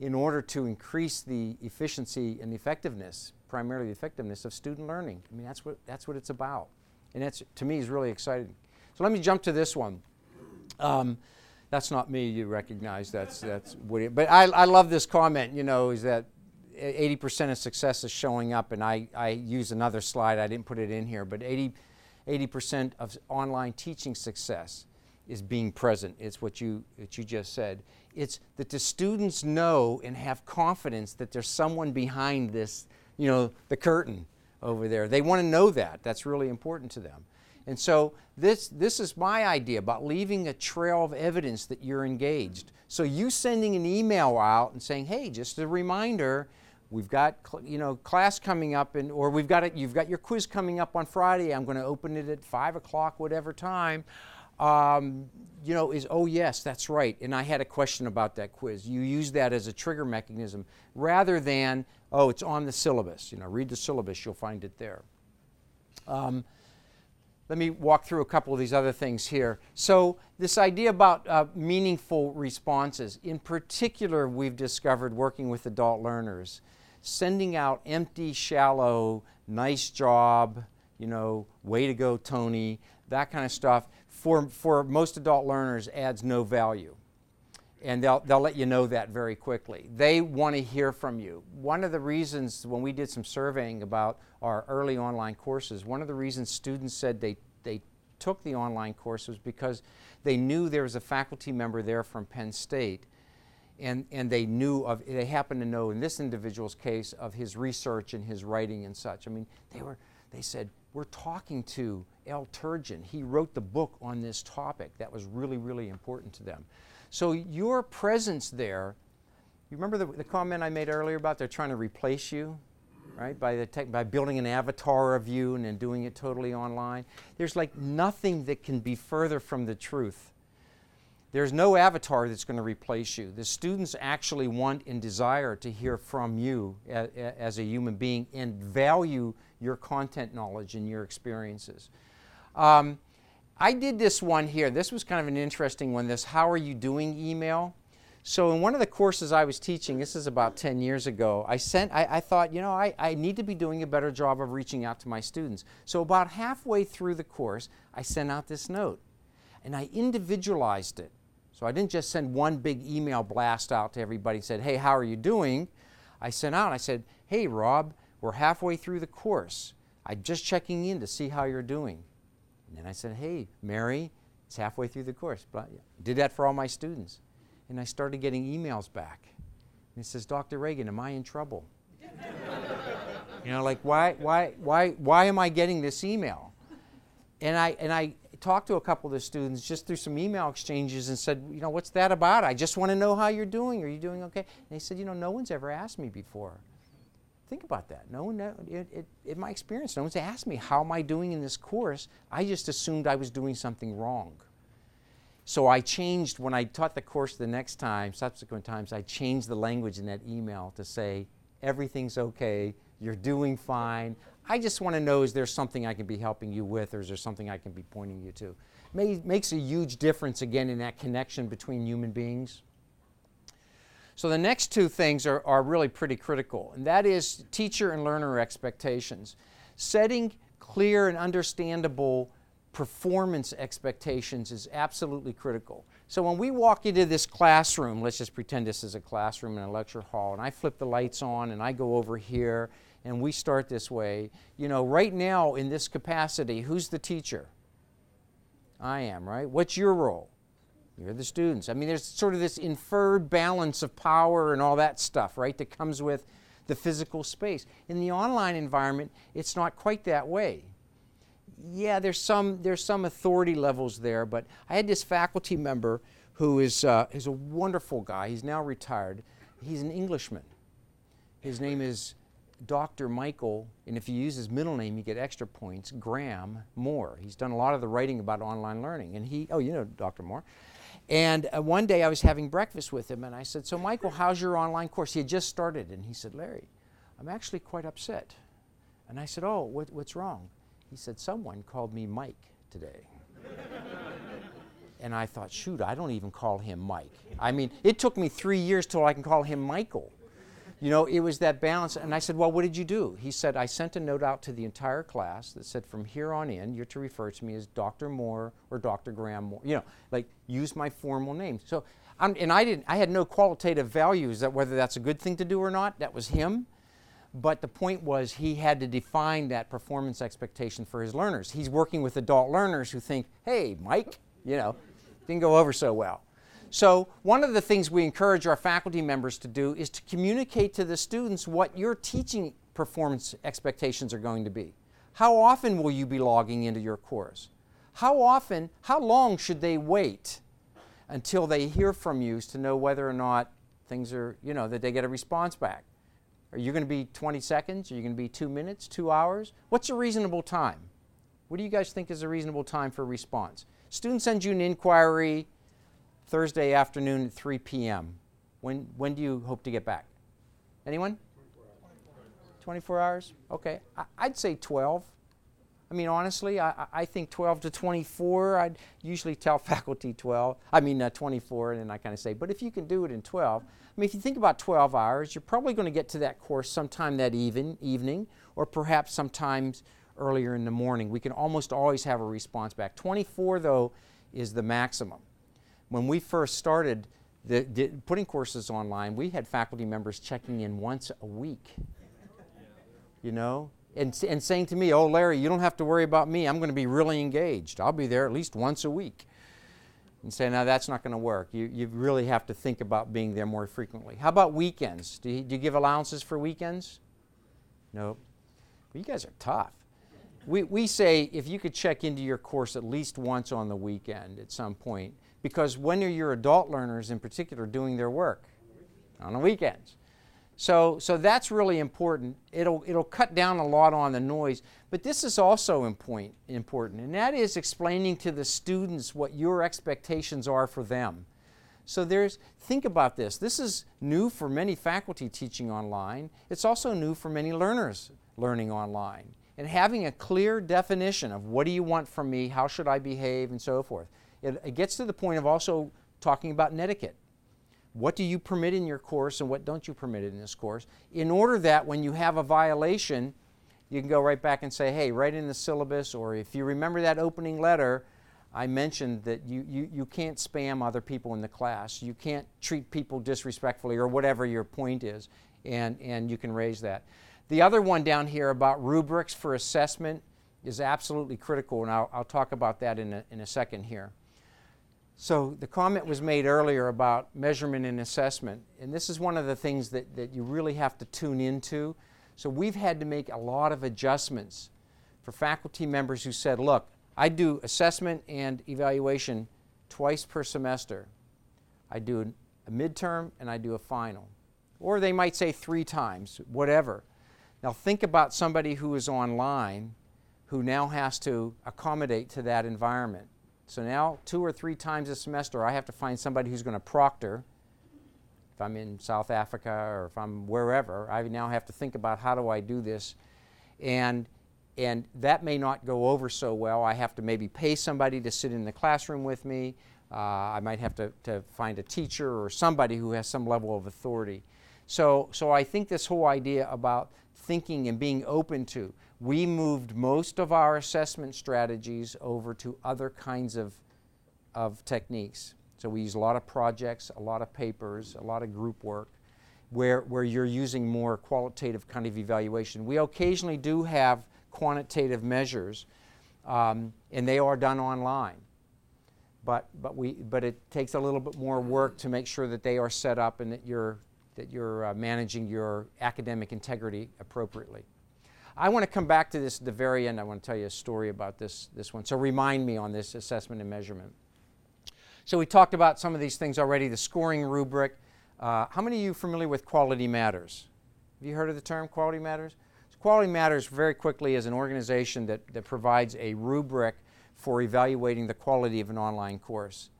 in order to increase the efficiency and effectiveness, primarily the effectiveness of student learning. I mean, that's what, that's what it's about. And that's, to me, is really exciting. So let me jump to this one. Um, That's not me, you recognize, that's that's Woody. But I, I love this comment, you know, is that eighty percent of success is showing up, and I, I use another slide, I didn't put it in here, but eighty, eighty percent of online teaching success is being present. It's what you, what you just said. It's that the students know and have confidence that there's someone behind this, you know, the curtain over there. They want to know that. That's really important to them. And so this this is my idea about leaving a trail of evidence that you're engaged. So you sending an email out and saying, hey, just a reminder, We've got, you know, class coming up, and or we've got it. You've got your quiz coming up on Friday. I'm going to open it at five o'clock, whatever time. Um, you know, is oh yes, that's right. And I had a question about that quiz. You use that as a trigger mechanism rather than oh, it's on the syllabus. You know, read the syllabus. You'll find it there. Um, Let me walk through a couple of these other things here. So this idea about uh, meaningful responses, in particular, we've discovered working with adult learners, sending out empty, shallow, nice job, you know, way to go, Tony, that kind of stuff, for, for most adult learners adds no value. And they'll, they'll let you know that very quickly. They want to hear from you. One of the reasons when we did some surveying about our early online courses, one of the reasons students said they, they took the online course was because they knew there was a faculty member there from Penn State, and, and they knew of, they happened to know in this individual's case of his research and his writing and such. I mean, they were, they said, we're talking to L. Turgeon. He wrote the book on this topic. That was really, really important to them. So your presence there, you remember the, the comment I made earlier about they're trying to replace you, right? By, the tech, by building an avatar of you and then doing it totally online. There's like nothing that can be further from the truth. There's no avatar that's going to replace you. The students actually want and desire to hear from you a, a, as a human being and value your content knowledge and your experiences. Um, I did this one here. This was kind of an interesting one, this how are you doing email. So in one of the courses I was teaching, this is about ten years ago, I sent, I, I thought, you know, I, I need to be doing a better job of reaching out to my students. So about halfway through the course, I sent out this note and I individualized it. So I didn't just send one big email blast out to everybody and said, hey, how are you doing? I sent out, I said, hey, Rob, we're halfway through the course. I'm just checking in to see how you're doing. And I said, hey, Mary, it's halfway through the course. But I did that for all my students. And I started getting emails back. And it says, Doctor Ragan, am I in trouble? You know, like, why, why, why, why am I getting this email? And I, and I talked to a couple of the students just through some email exchanges and said, you know, what's that about? I just want to know how you're doing. Are you doing okay? And they said, you know, no one's ever asked me before. Think about that. No one, it, it, in my experience, no one's asked me, how am I doing in this course? I just assumed I was doing something wrong. So I changed, when I taught the course the next time, subsequent times, I changed the language in that email to say, everything's okay, you're doing fine. I just want to know, is there something I can be helping you with, or is there something I can be pointing you to? May, makes a huge difference, again, in that connection between human beings. So the next two things are, are really pretty critical, and that is teacher and learner expectations. Setting clear and understandable performance expectations is absolutely critical. So when we walk into this classroom, let's just pretend this is a classroom in a lecture hall, and I flip the lights on and I go over here and we start this way. You know, right now in this capacity, who's the teacher? I am, right? What's your role? You're the students. I mean, there's sort of this inferred balance of power and all that stuff, right, that comes with the physical space. In the online environment, it's not quite that way. Yeah, there's some, there's some authority levels there, but I had this faculty member who is uh, is a wonderful guy. He's now retired. He's an Englishman. His name is Doctor Michael, and if you use his middle name, you get extra points, Graham Moore. He's done a lot of the writing about online learning, and he, oh, you know Doctor Moore. And uh, one day I was having breakfast with him and I said, so Michael, how's your online course? He had just started. And he said, Larry, I'm actually quite upset. And I said, oh, what, what's wrong? He said, someone called me Mike today. And I thought, shoot, I don't even call him Mike. I mean, it took me three years till I can call him Michael. You know, it was that balance. And I said, well, what did you do? He said, I sent a note out to the entire class that said, from here on in, you're to refer to me as Doctor Moore or Doctor Graham Moore. You know, like, use my formal name. So, I'm, and I didn't, I had no qualitative values that whether that's a good thing to do or not. That was him. But the point was he had to define that performance expectation for his learners. He's working with adult learners who think, hey, Mike, you know, didn't go over so well. So one of the things we encourage our faculty members to do is to communicate to the students what your teaching performance expectations are going to be. How often will you be logging into your course? How often, how long should they wait until they hear from you to know whether or not things are, you know, that they get a response back? Are you going to be twenty seconds? Are you going to be two minutes, two hours? What's a reasonable time? What do you guys think is a reasonable time for response? Student sends you an inquiry Thursday afternoon at three p m When, when do you hope to get back? Anyone? twenty-four hours? Okay, I, I'd say twelve. I mean, honestly, I, I think twelve to twenty-four. I'd usually tell faculty twelve, I mean uh, twenty-four, and then I kind of say, but if you can do it in twelve, I mean, if you think about twelve hours, you're probably going to get to that course sometime that even, evening, or perhaps sometimes earlier in the morning. We can almost always have a response back. twenty-four, though, is the maximum. When we first started the, the, putting courses online, we had faculty members checking in once a week. You know, and, and saying to me, oh, Larry, you don't have to worry about me. I'm going to be really engaged. I'll be there at least once a week. And say, no, that's not going to work. You, you really have to think about being there more frequently. How about weekends? Do you, do you give allowances for weekends? No. Well, you guys are tough. We, we say if you could check into your course at least once on the weekend at some point, because when are your adult learners in particular doing their work? On the weekends. So, so that's really important. It'll, it'll cut down a lot on the noise, but this is also important, important, and that is explaining to the students what your expectations are for them. So there's, think about this. This is new for many faculty teaching online. It's also new for many learners learning online. And having a clear definition of what do you want from me, how should I behave, and so forth. It, it gets to the point of also talking about netiquette. What do you permit in your course and what don't you permit in this course, in order that when you have a violation, you can go right back and say, hey, right in the syllabus, or if you remember that opening letter, I mentioned that you, you, you can't spam other people in the class. You can't treat people disrespectfully, or whatever your point is, and, and you can raise that. The other one down here about rubrics for assessment is absolutely critical, and I'll, I'll talk about that in a, in a second here. So the comment was made earlier about measurement and assessment, and this is one of the things that, that you really have to tune into. So we've had to make a lot of adjustments for faculty members who said, look, I do assessment and evaluation twice per semester. I do a midterm and I do a final. Or they might say three times, whatever. Now think about somebody who is online who now has to accommodate to that environment. So now, two or three times a semester, I have to find somebody who's going to proctor. If I'm in South Africa or if I'm wherever, I now have to think about how do I do this. And, and that may not go over so well. I have to maybe pay somebody to sit in the classroom with me. Uh, I might have to, to find a teacher or somebody who has some level of authority. So, so I think this whole idea about thinking and being open to, we moved most of our assessment strategies over to other kinds of, of techniques. So we use a lot of projects, a lot of papers, a lot of group work, where, where you're using more qualitative kind of evaluation. We occasionally do have quantitative measures, um, and they are done online. But, but, we, but it takes a little bit more work to make sure that they are set up and that you're, that you're uh, managing your academic integrity appropriately. I want to come back to this at the very end. I want to tell you a story about this, this one. So remind me on this assessment and measurement. So we talked about some of these things already, the scoring rubric. Uh, how many of you are familiar with Quality Matters? Have you heard of the term Quality Matters? So Quality Matters very quickly is an organization that, that provides a rubric for evaluating the quality of an online course.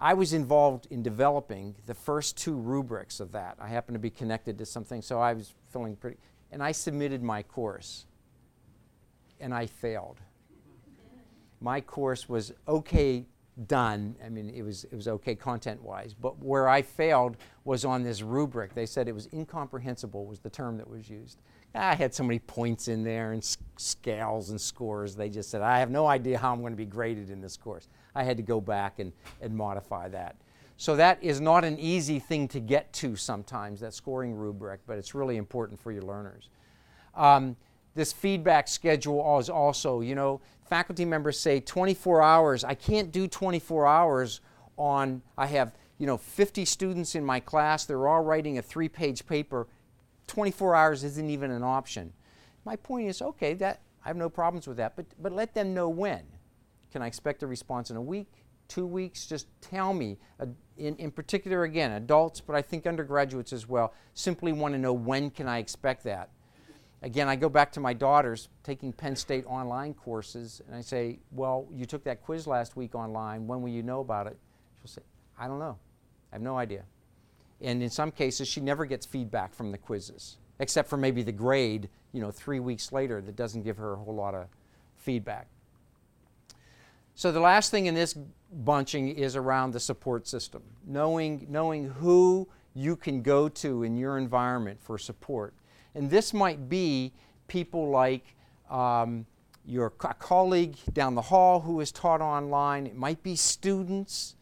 I was involved in developing the first two rubrics of that. I happened to be connected to something, so I was feeling pretty... And I submitted my course, and I failed. My course was okay done. I mean, it was, it was okay content-wise, but where I failed was on this rubric. They said it was incomprehensible was the term that was used. I had so many points in there and scales and scores. They just said, I have no idea how I'm going to be graded in this course. I had to go back and, and modify that. So that is not an easy thing to get to sometimes, that scoring rubric, but it's really important for your learners. Um, this feedback schedule is also, you know, faculty members say twenty-four hours. I can't do twenty-four hours on, I have, you know, fifty students in my class. They're all writing a three-page paper. twenty-four hours isn't even an option. My point is, okay, that I have no problems with that, but, but let them know when. Can I expect a response in a week, two weeks, just tell me, uh, in, in particular, again, adults, but I think undergraduates as well, simply want to know, when can I expect that? Again, I go back to my daughters taking Penn State online courses, and I say, well, you took that quiz last week online, when will you know about it? She'll say, I don't know, I have no idea. And in some cases, she never gets feedback from the quizzes, except for maybe the grade, you know, three weeks later, that doesn't give her a whole lot of feedback. So the last thing in this bunching is around the support system, knowing, knowing who you can go to in your environment for support. And this might be people like um, your co- colleague down the hall who is taught online. It might be students.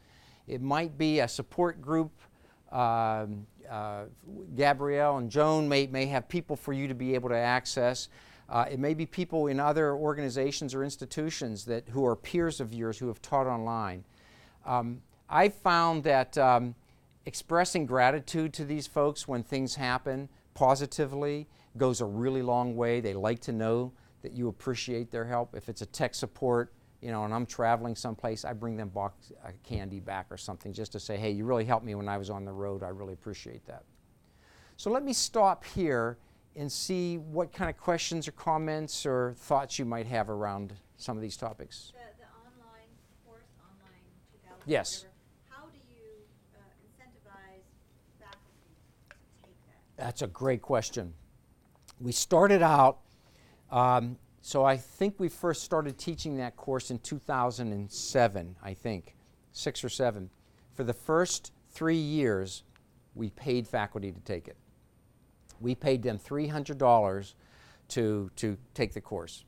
It might be a support group. Uh, uh, Gabrielle and Joan may, may have people for you to be able to access. Uh, it may be people in other organizations or institutions that who are peers of yours who have taught online. Um, I found that um, expressing gratitude to these folks when things happen positively goes a really long way. They like to know that you appreciate their help. If it's a tech support, you know, and I'm traveling someplace, I bring them box uh, candy back or something just to say, hey, you really helped me when I was on the road. I really appreciate that. So let me stop here and see what kind of questions or comments or thoughts you might have around some of these topics. The, the online course, online two thousand. Yes. Whatever. That's a great question. We started out, um, so I think we first started teaching that course in two thousand seven, I think, six or seven. For the first three years, we paid faculty to take it. We paid them three hundred dollars to, to take the course.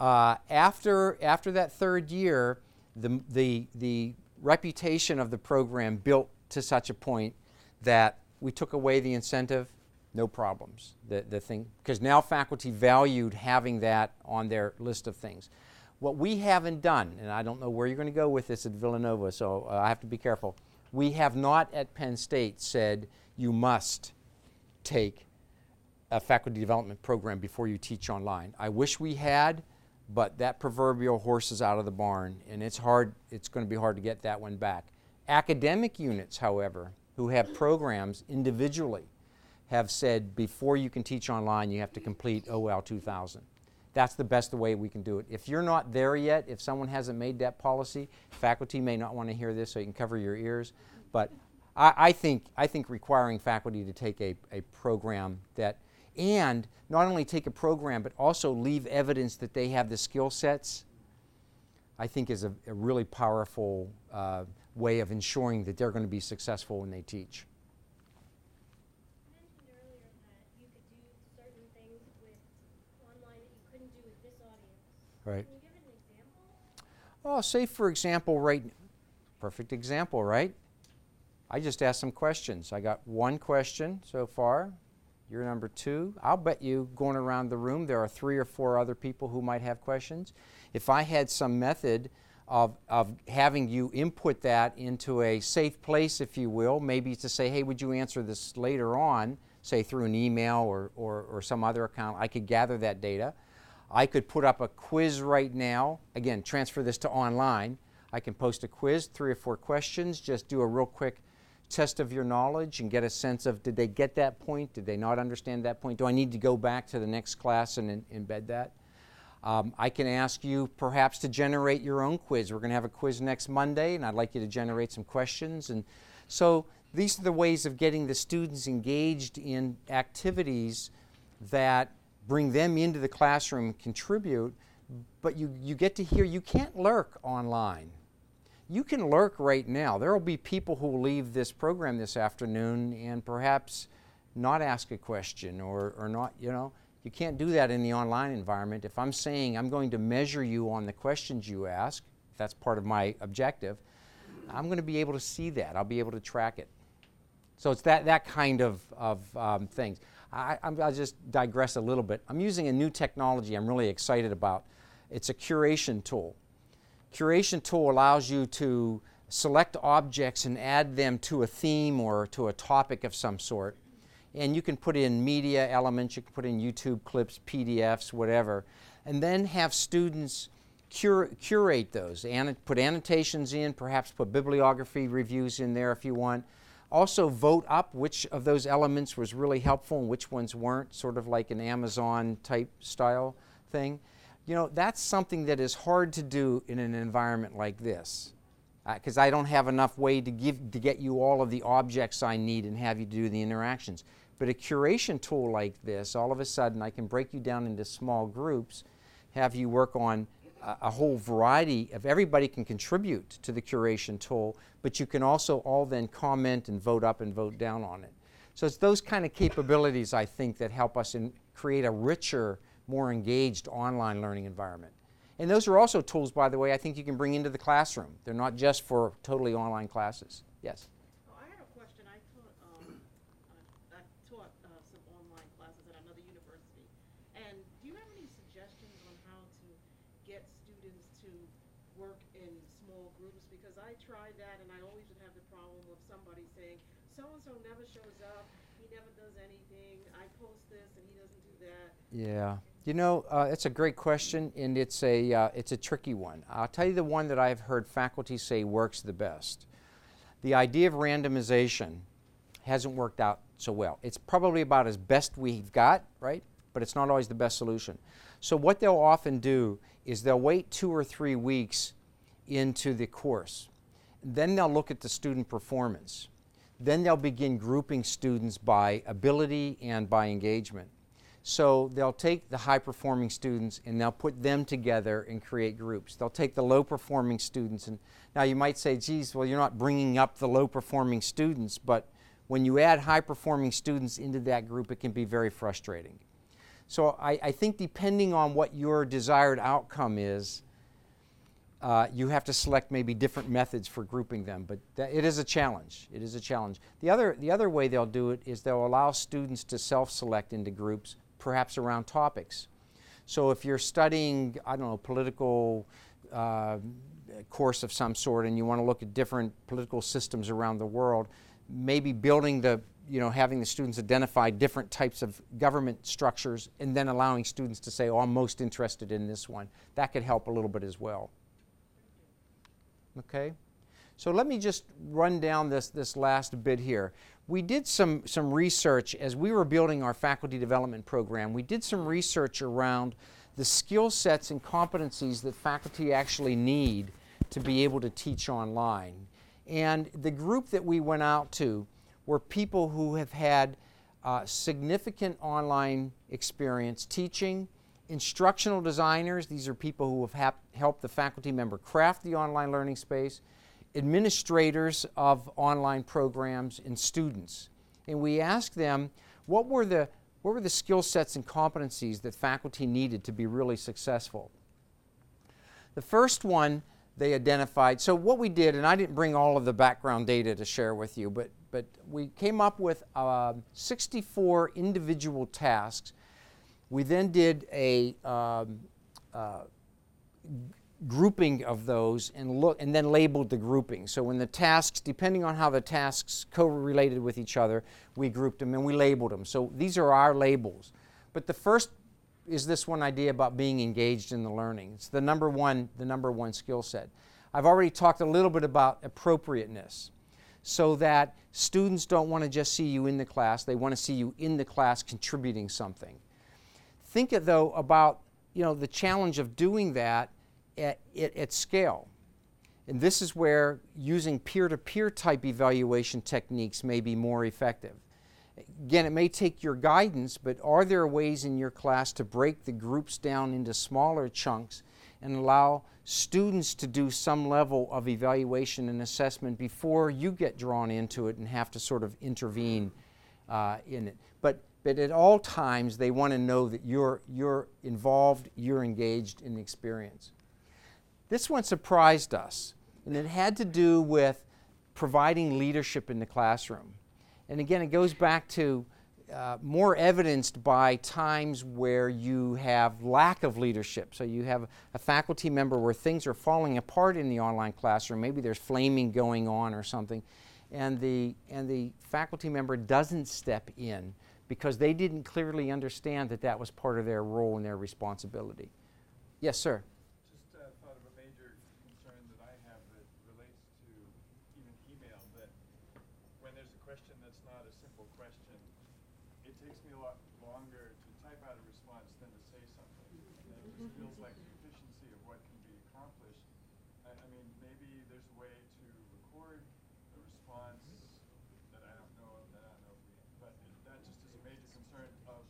Uh, after, after that third year, the, the, the reputation of the program built to such a point that we took away the incentive, no problems, the, the thing, because now faculty valued having that on their list of things. What we haven't done, and I don't know where you're going to go with this at Villanova, so uh, I have to be careful. We have not at Penn State said you must take a faculty development program before you teach online. I wish we had, but that proverbial horse is out of the barn, and it's hard, it's going to be hard to get that one back. Academic units, however, who have programs individually have said before you can teach online you have to complete O L two thousand. That's the best way we can do it. If you're not there yet, if someone hasn't made that policy, faculty may not want to hear this, so you can cover your ears. But I, I think I think requiring faculty to take a, a program that, and not only take a program but also leave evidence that they have the skill sets, I think is a, a really powerful uh, way of ensuring that they're going to be successful when they teach. You mentioned earlier that you could do certain things with online that you couldn't do with this audience. Right. Can you give an example? Oh, say for example, right, perfect example, right? I just asked some questions. I got one question so far. You're number two. I'll bet you going around the room there are three or four other people who might have questions. If I had some method Of, of having you input that into a safe place, if you will, maybe to say, hey, would you answer this later on, say through an email or, or, or some other account, I could gather that data. I could put up a quiz right now, again, transfer this to online. I can post a quiz, three or four questions, just do a real quick test of your knowledge and get a sense of, did they get that point? Did they not understand that point? Do I need to go back to the next class and in, embed that? Um, I can ask you perhaps to generate your own quiz. We're going to have a quiz next Monday, and I'd like you to generate some questions. And so these are the ways of getting the students engaged in activities that bring them into the classroom and contribute, but you, you get to hear you can't lurk online. You can lurk right now. There will be people who will leave this program this afternoon and perhaps not ask a question or, or not, you know. You can't do that in the online environment. If I'm saying I'm going to measure you on the questions you ask, if that's part of my objective, I'm going to be able to see that. I'll be able to track it. So it's that, that kind of, of um, things. I, I'm, I'll just digress a little bit. I'm using a new technology I'm really excited about. It's a curation tool. Curation tool allows you to select objects and add them to a theme or to a topic of some sort. And you can put in media elements, you can put in YouTube clips, P D Fs, whatever, and then have students cur curate those, Anno- put annotations in, perhaps put bibliography reviews in there if you want. Also vote up which of those elements was really helpful and which ones weren't, sort of like an Amazon type style thing. You know, that's something that is hard to do in an environment like this, because uh, I don't have enough way to give to get you all of the objects I need and have you do the interactions. But a curation tool like this, all of a sudden I can break you down into small groups, have you work on a, a whole variety of, everybody can contribute to the curation tool, but you can also all then comment and vote up and vote down on it. So it's those kind of capabilities, I think, that help us in create a richer, more engaged online learning environment. And those are also tools, by the way, I think you can bring into the classroom. They're not just for totally online classes. Yes? Oh, I had a question. I taught, um, uh, I taught uh, some online classes at another university. And do you have any suggestions on how to get students to work in small groups? Because I tried that and I always would have the problem of somebody saying, so-and-so never shows up, he never does anything, I post this and he doesn't do that. Yeah. You know, uh, that's a great question, and it's a, uh, it's a tricky one. I'll tell you the one that I've heard faculty say works the best. The idea of randomization hasn't worked out so well. It's probably about as best we've got, right? But it's not always the best solution. So what they'll often do is they'll wait two or three weeks into the course. Then they'll look at the student performance. Then they'll begin grouping students by ability and by engagement. So they'll take the high-performing students and they'll put them together and create groups. They'll take the low-performing students, and now you might say, geez, well, you're not bringing up the low-performing students, but when you add high-performing students into that group, it can be very frustrating. So I, I think depending on what your desired outcome is, uh, you have to select maybe different methods for grouping them, but that, it is a challenge. It is a challenge. The other, the other way they'll do it is they'll allow students to self-select into groups, perhaps around topics. So if you're studying, I don't know, political uh, course of some sort, and you want to look at different political systems around the world, maybe building the, you know, having the students identify different types of government structures and then allowing students to say, oh, I'm most interested in this one. That could help a little bit as well. Okay? So let me just run down this, this last bit here. We did some, some research as we were building our faculty development program. We did some research around the skill sets and competencies that faculty actually need to be able to teach online. And the group that we went out to were people who have had uh, significant online experience teaching, instructional designers, these are people who have helped the faculty member craft the online learning space, administrators of online programs, and students. And we asked them, what were the, what were the skill sets and competencies that faculty needed to be really successful? The first one they identified, so what we did, and I didn't bring all of the background data to share with you, but, but we came up with uh, sixty-four individual tasks. We then did a um, uh, grouping of those and look and then labeled the grouping. So when the tasks, depending on how the tasks co-related with each other, we grouped them and we labeled them. So these are our labels. But the first is this one idea about being engaged in the learning. It's the number one, the number one skill set. I've already talked a little bit about appropriateness, so that students don't want to just see you in the class, they want to see you in the class contributing something. Think though about, you know, the challenge of doing that At, at, at scale. And this is where using peer-to-peer type evaluation techniques may be more effective. Again, it may take your guidance, but are there ways in your class to break the groups down into smaller chunks and allow students to do some level of evaluation and assessment before you get drawn into it and have to sort of intervene uh, in it? But But at all times, they want to know that you're, you're involved, you're engaged in the experience. This one surprised us, and it had to do with providing leadership in the classroom. And again, it goes back to uh, more evidenced by times where you have lack of leadership. So you have a faculty member where things are falling apart in the online classroom. Maybe there's flaming going on or something, and the, and the faculty member doesn't step in because they didn't clearly understand that that was part of their role and their responsibility. Yes, sir? Just, uh, takes me a lot longer to type out a response than to say something. And it just feels like the efficiency of what can be accomplished. I, I mean, maybe there's a way to record a response that I don't know of, that I don't know if we, but it, that just is a major concern of,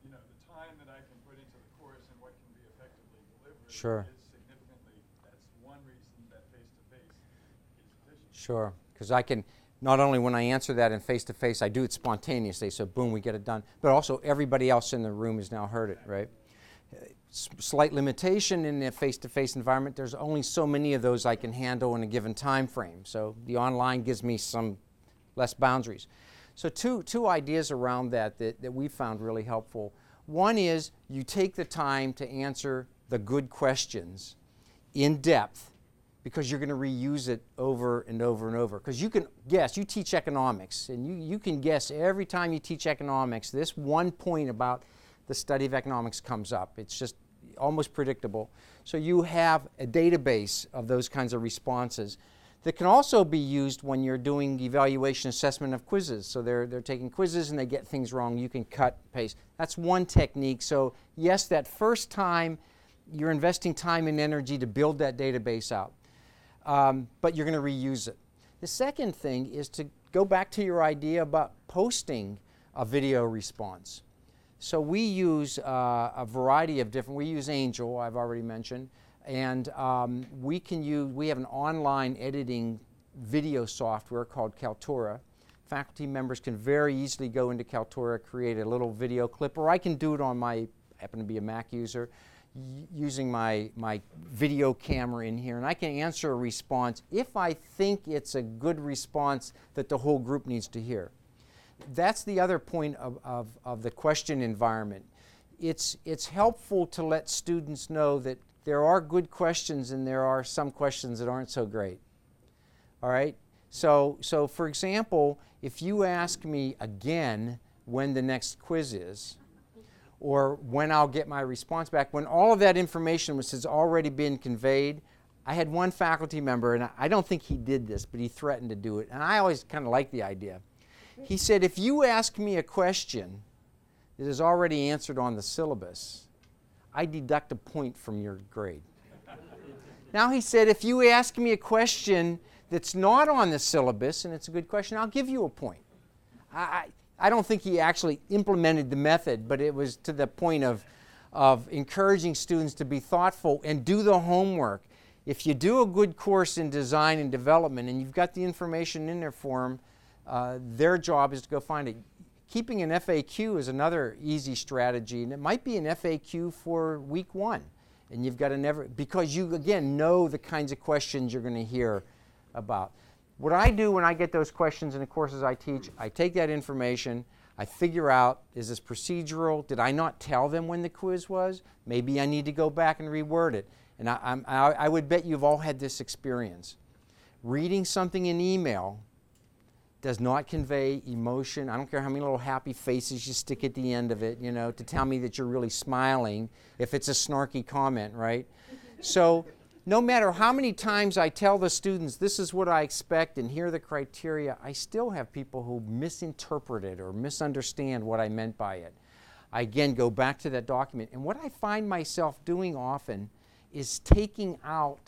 you know, the time that I can put into the course and what can be effectively delivered sure. is significantly, that's one reason that face-to-face is efficient. Sure, because I can, not only when I answer that in face-to-face, I do it spontaneously, so boom, we get it done. But also everybody else in the room has now heard it, right? S- slight limitation in a face-to-face environment, there's only so many of those I can handle in a given time frame. So the online gives me some less boundaries. So two, two ideas around that, that that we found really helpful. One is you take the time to answer the good questions in depth, because you're going to reuse it over and over and over. Because you can guess, you teach economics, and you, you can guess every time you teach economics, this one point about the study of economics comes up. It's just almost predictable. So you have a database of those kinds of responses that can also be used when you're doing evaluation assessment of quizzes. So they're, they're taking quizzes and they get things wrong. You can cut, paste. That's one technique. So yes, that first time, you're investing time and energy to build that database out. Um, but you're going to reuse it. The second thing is to go back to your idea about posting a video response. So we use uh, a variety of different, we use Angel, I've already mentioned, and um, we can use, we have an online editing video software called Kaltura. Faculty members can very easily go into Kaltura, create a little video clip, or I can do it on my, I happen to be a Mac user, using my, my video camera in here, and I can answer a response if I think it's a good response that the whole group needs to hear. That's the other point of, of, of the question environment. It's, it's helpful to let students know that there are good questions and there are some questions that aren't so great. All right? So, so for example, if you ask me again when the next quiz is, or when I'll get my response back, when all of that information was, has already been conveyed. I had one faculty member, and I don't think he did this, but he threatened to do it, and I always kind of liked the idea. He said, if you ask me a question that is already answered on the syllabus, I deduct a point from your grade. Now he said, if you ask me a question that's not on the syllabus, and it's a good question, I'll give you a point. I, I, I don't think he actually implemented the method, but it was to the point of, of encouraging students to be thoughtful and do the homework. If you do a good course in design and development and you've got the information in there for them, uh, their job is to go find it. Keeping an F A Q is another easy strategy, and it might be an F A Q for week one. And you've got to never, because you, again, know the kinds of questions you're going to hear about. What I do when I get those questions in the courses I teach, I take that information, I figure out, is this procedural? Did I not tell them when the quiz was? Maybe I need to go back and reword it. And I, I'm, I, I would bet you've all had this experience. Reading something in email does not convey emotion. I don't care how many little happy faces you stick at the end of it, you know, to tell me that you're really smiling if it's a snarky comment, right? So, no matter how many times I tell the students this is what I expect and here are the criteria, I still have people who misinterpret it or misunderstand what I meant by it. I again go back to that document, and what I find myself doing often is taking out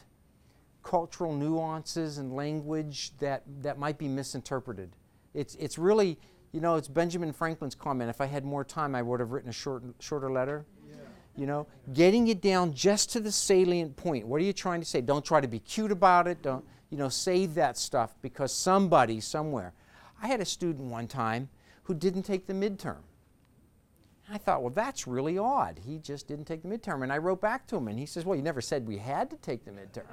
cultural nuances and language that, that might be misinterpreted. It's, it's really, you know, it's Benjamin Franklin's comment, if I had more time I would have written a short, shorter letter. You know, getting it down just to the salient point. What are you trying to say? Don't try to be cute about it. Don't, you know, save that stuff because somebody, somewhere. I had a student one time who didn't take the midterm. And I thought, well, that's really odd. He just didn't take the midterm. And I wrote back to him, and he says, well, you never said we had to take the midterm.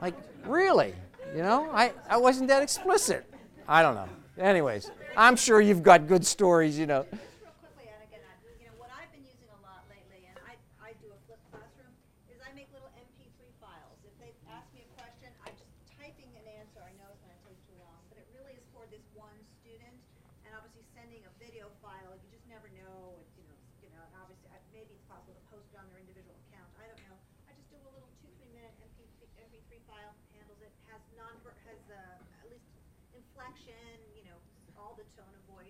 Like, really? You know, I, I wasn't that explicit. I don't know. Anyways, I'm sure you've got good stories, you know.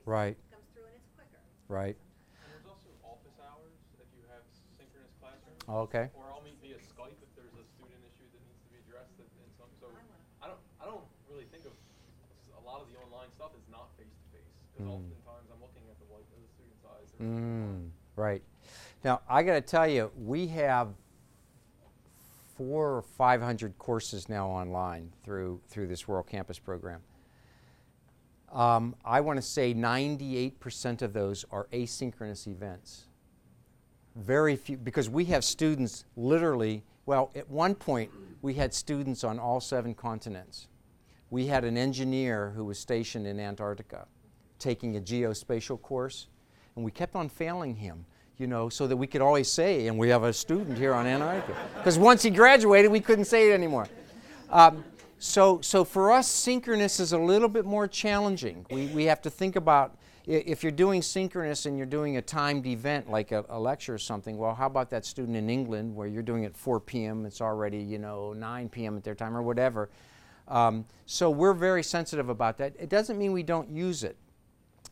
Right. Comes right? There's also office hours if you have synchronous classrooms. Okay. Or I'll meet via Skype if there's a student issue that needs to be addressed. In some, so I don't, I don't really think of a lot of the online stuff is not face to face because mm. oftentimes I'm looking at the white of the student's eyes. Mm, right. Now I got to tell you, we have four or five hundred courses now online through through this World Campus program. Um, I want to say ninety-eight percent of those are asynchronous events. Very few, because we have students literally, well, at one point we had students on all seven continents. We had an engineer who was stationed in Antarctica taking a geospatial course, and we kept on failing him, you know, so that we could always say, and we have a student here on Antarctica. Because once he graduated, we couldn't say it anymore. Um, So, so for us, synchronous is a little bit more challenging. We, we have to think about, if you're doing synchronous and you're doing a timed event like a, a lecture or something, well, how about that student in England where you're doing it four p m, it's already, you know, nine p m at their time or whatever. Um, so we're very sensitive about that. It doesn't mean we don't use it.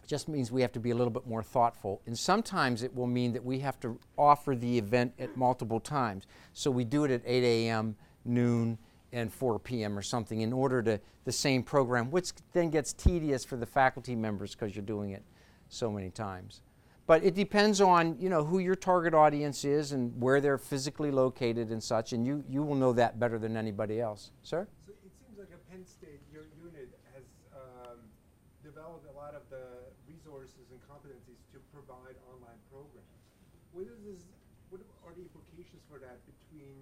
It just means we have to be a little bit more thoughtful. And sometimes it will mean that we have to offer the event at multiple times. So we do it at eight a m, noon, and four p m or something in order to the same program, which then gets tedious for the faculty members because you're doing it so many times. But it depends on, you know, who your target audience is and where they're physically located and such, and you, you will know that better than anybody else. Sir? So it seems like at Penn State, your unit has um, developed a lot of the resources and competencies to provide online programs. What, is this, what are the implications for that between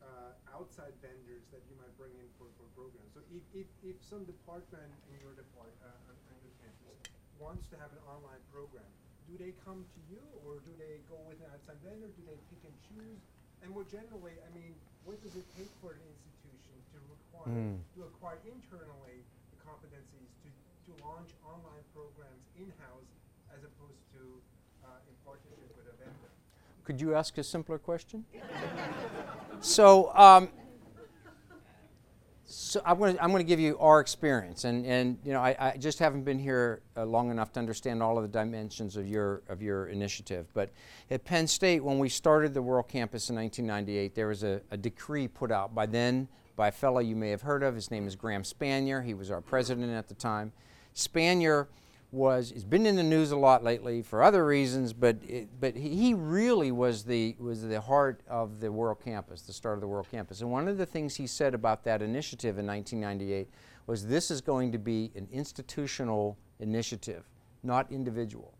Uh, outside vendors that you might bring in for, for programs? So if, if, if some department in your department uh, wants to have an online program, do they come to you or do they go with an outside vendor? Do they pick and choose? And more generally, I mean, what does it take for an institution to require mm. to acquire internally the competencies to, to launch online programs in-house as opposed to uh, in partnership with a vendor? Could you ask a simpler question? So, um, so I'm going to I'm going to give you our experience, and and you know I, I just haven't been here uh, long enough to understand all of the dimensions of your of your initiative. But at Penn State, when we started the World Campus in nineteen ninety-eight, there was a, a decree put out by then by a fellow you may have heard of. His name is Graham Spanier. He was our president at the time. Spanier was has been in the news a lot lately for other reasons, but it, but he, he really was the was the heart of the World Campus, the start of the World Campus. And one of the things he said about that initiative in nineteen ninety-eight was this is going to be an institutional initiative, not individual.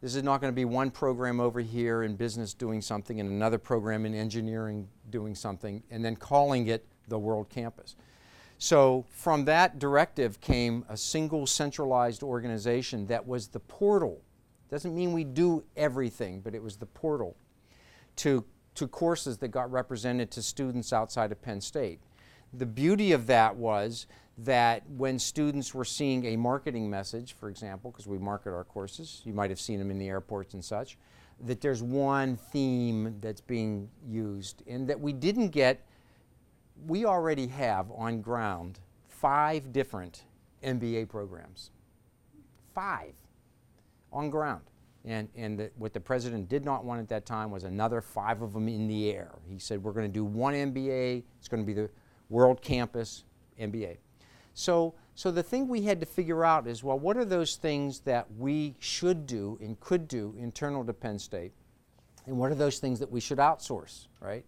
This is not going to be one program over here in business doing something and another program in engineering doing something and then calling it the World Campus. So from that directive came a single centralized organization that was the portal. Doesn't mean we do everything, but it was the portal to, to courses that got represented to students outside of Penn State. The beauty of that was that when students were seeing a marketing message, for example, because we market our courses, you might have seen them in the airports and such, that there's one theme that's being used and that we didn't get. We already have on ground five different M B A programs. Five on ground. And, and the, what the president did not want at that time was another five of them in the air. He said, we're going to do one M B A. It's going to be the World Campus M B A. So, so the thing we had to figure out is, well, what are those things that we should do and could do internal to Penn State? And what are those things that we should outsource, right?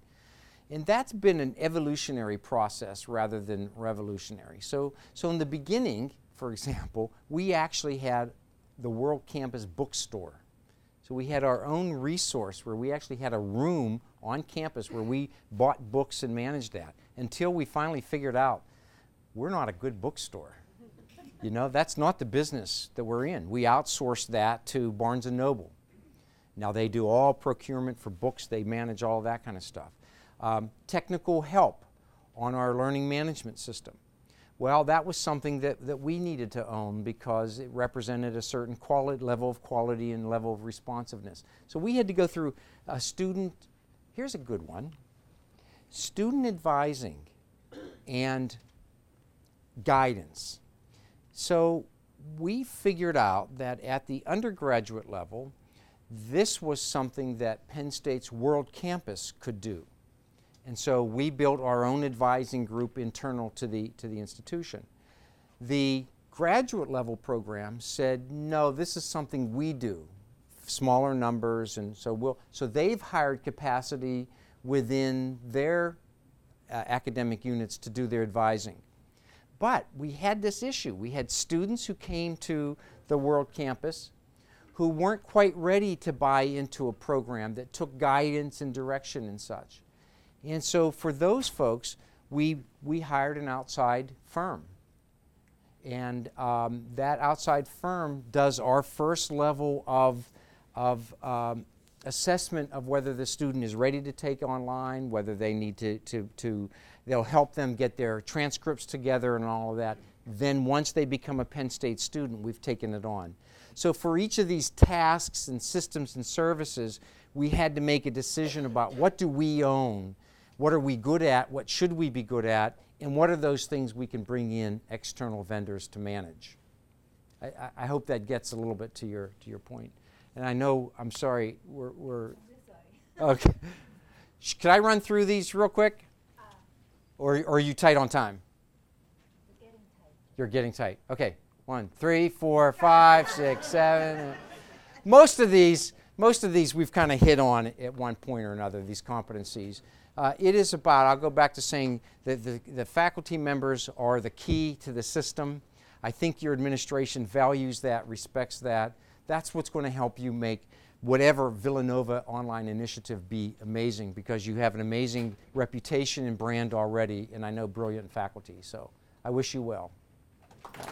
And that's been an evolutionary process rather than revolutionary. So, so in the beginning, for example, we actually had the World Campus bookstore. So we had our own resource where we actually had a room on campus where we bought books and managed that until we finally figured out we're not a good bookstore. You know, that's not the business that we're in. We outsourced that to Barnes and Noble. Now they do all procurement for books. They manage all that kind of stuff. Um, technical help on our learning management system. Well, that was something that, that we needed to own because it represented a certain quality, level of quality and level of responsiveness. So we had to go through a student, here's a good one, student advising and guidance. So we figured out that at the undergraduate level, this was something that Penn State's World Campus could do. And so we built our own advising group internal to the, to the institution. The graduate level program said, no, this is something we do, smaller numbers, and so we'll, so they've hired capacity within their uh, academic units to do their advising. But we had this issue. We had students who came to the World Campus who weren't quite ready to buy into a program that took guidance and direction and such. And so for those folks, we, we hired an outside firm. And um, that outside firm does our first level of, of um, assessment of whether the student is ready to take online, whether they need to, to, to, they'll help them get their transcripts together and all of that. Then once they become a Penn State student, we've taken it on. So for each of these tasks and systems and services, we had to make a decision about what do we own, what are we good at, what should we be good at, and what are those things we can bring in external vendors to manage. I, I hope that gets a little bit to your, to your point. And I know, I'm sorry, we're... we're okay. Can I run through these real quick? Uh, or, or are you tight on time? You're getting tight. You're getting tight. Okay. One, three, four, five, six, seven. Most of these, most of these we've kind of hit on at one point or another, these competencies. Uh, it is about, I'll go back to saying that the, the faculty members are the key to the system. I think your administration values that, respects that. That's what's going to help you make whatever Villanova Online Initiative be amazing, because you have an amazing reputation and brand already, and I know brilliant faculty, so I wish you well.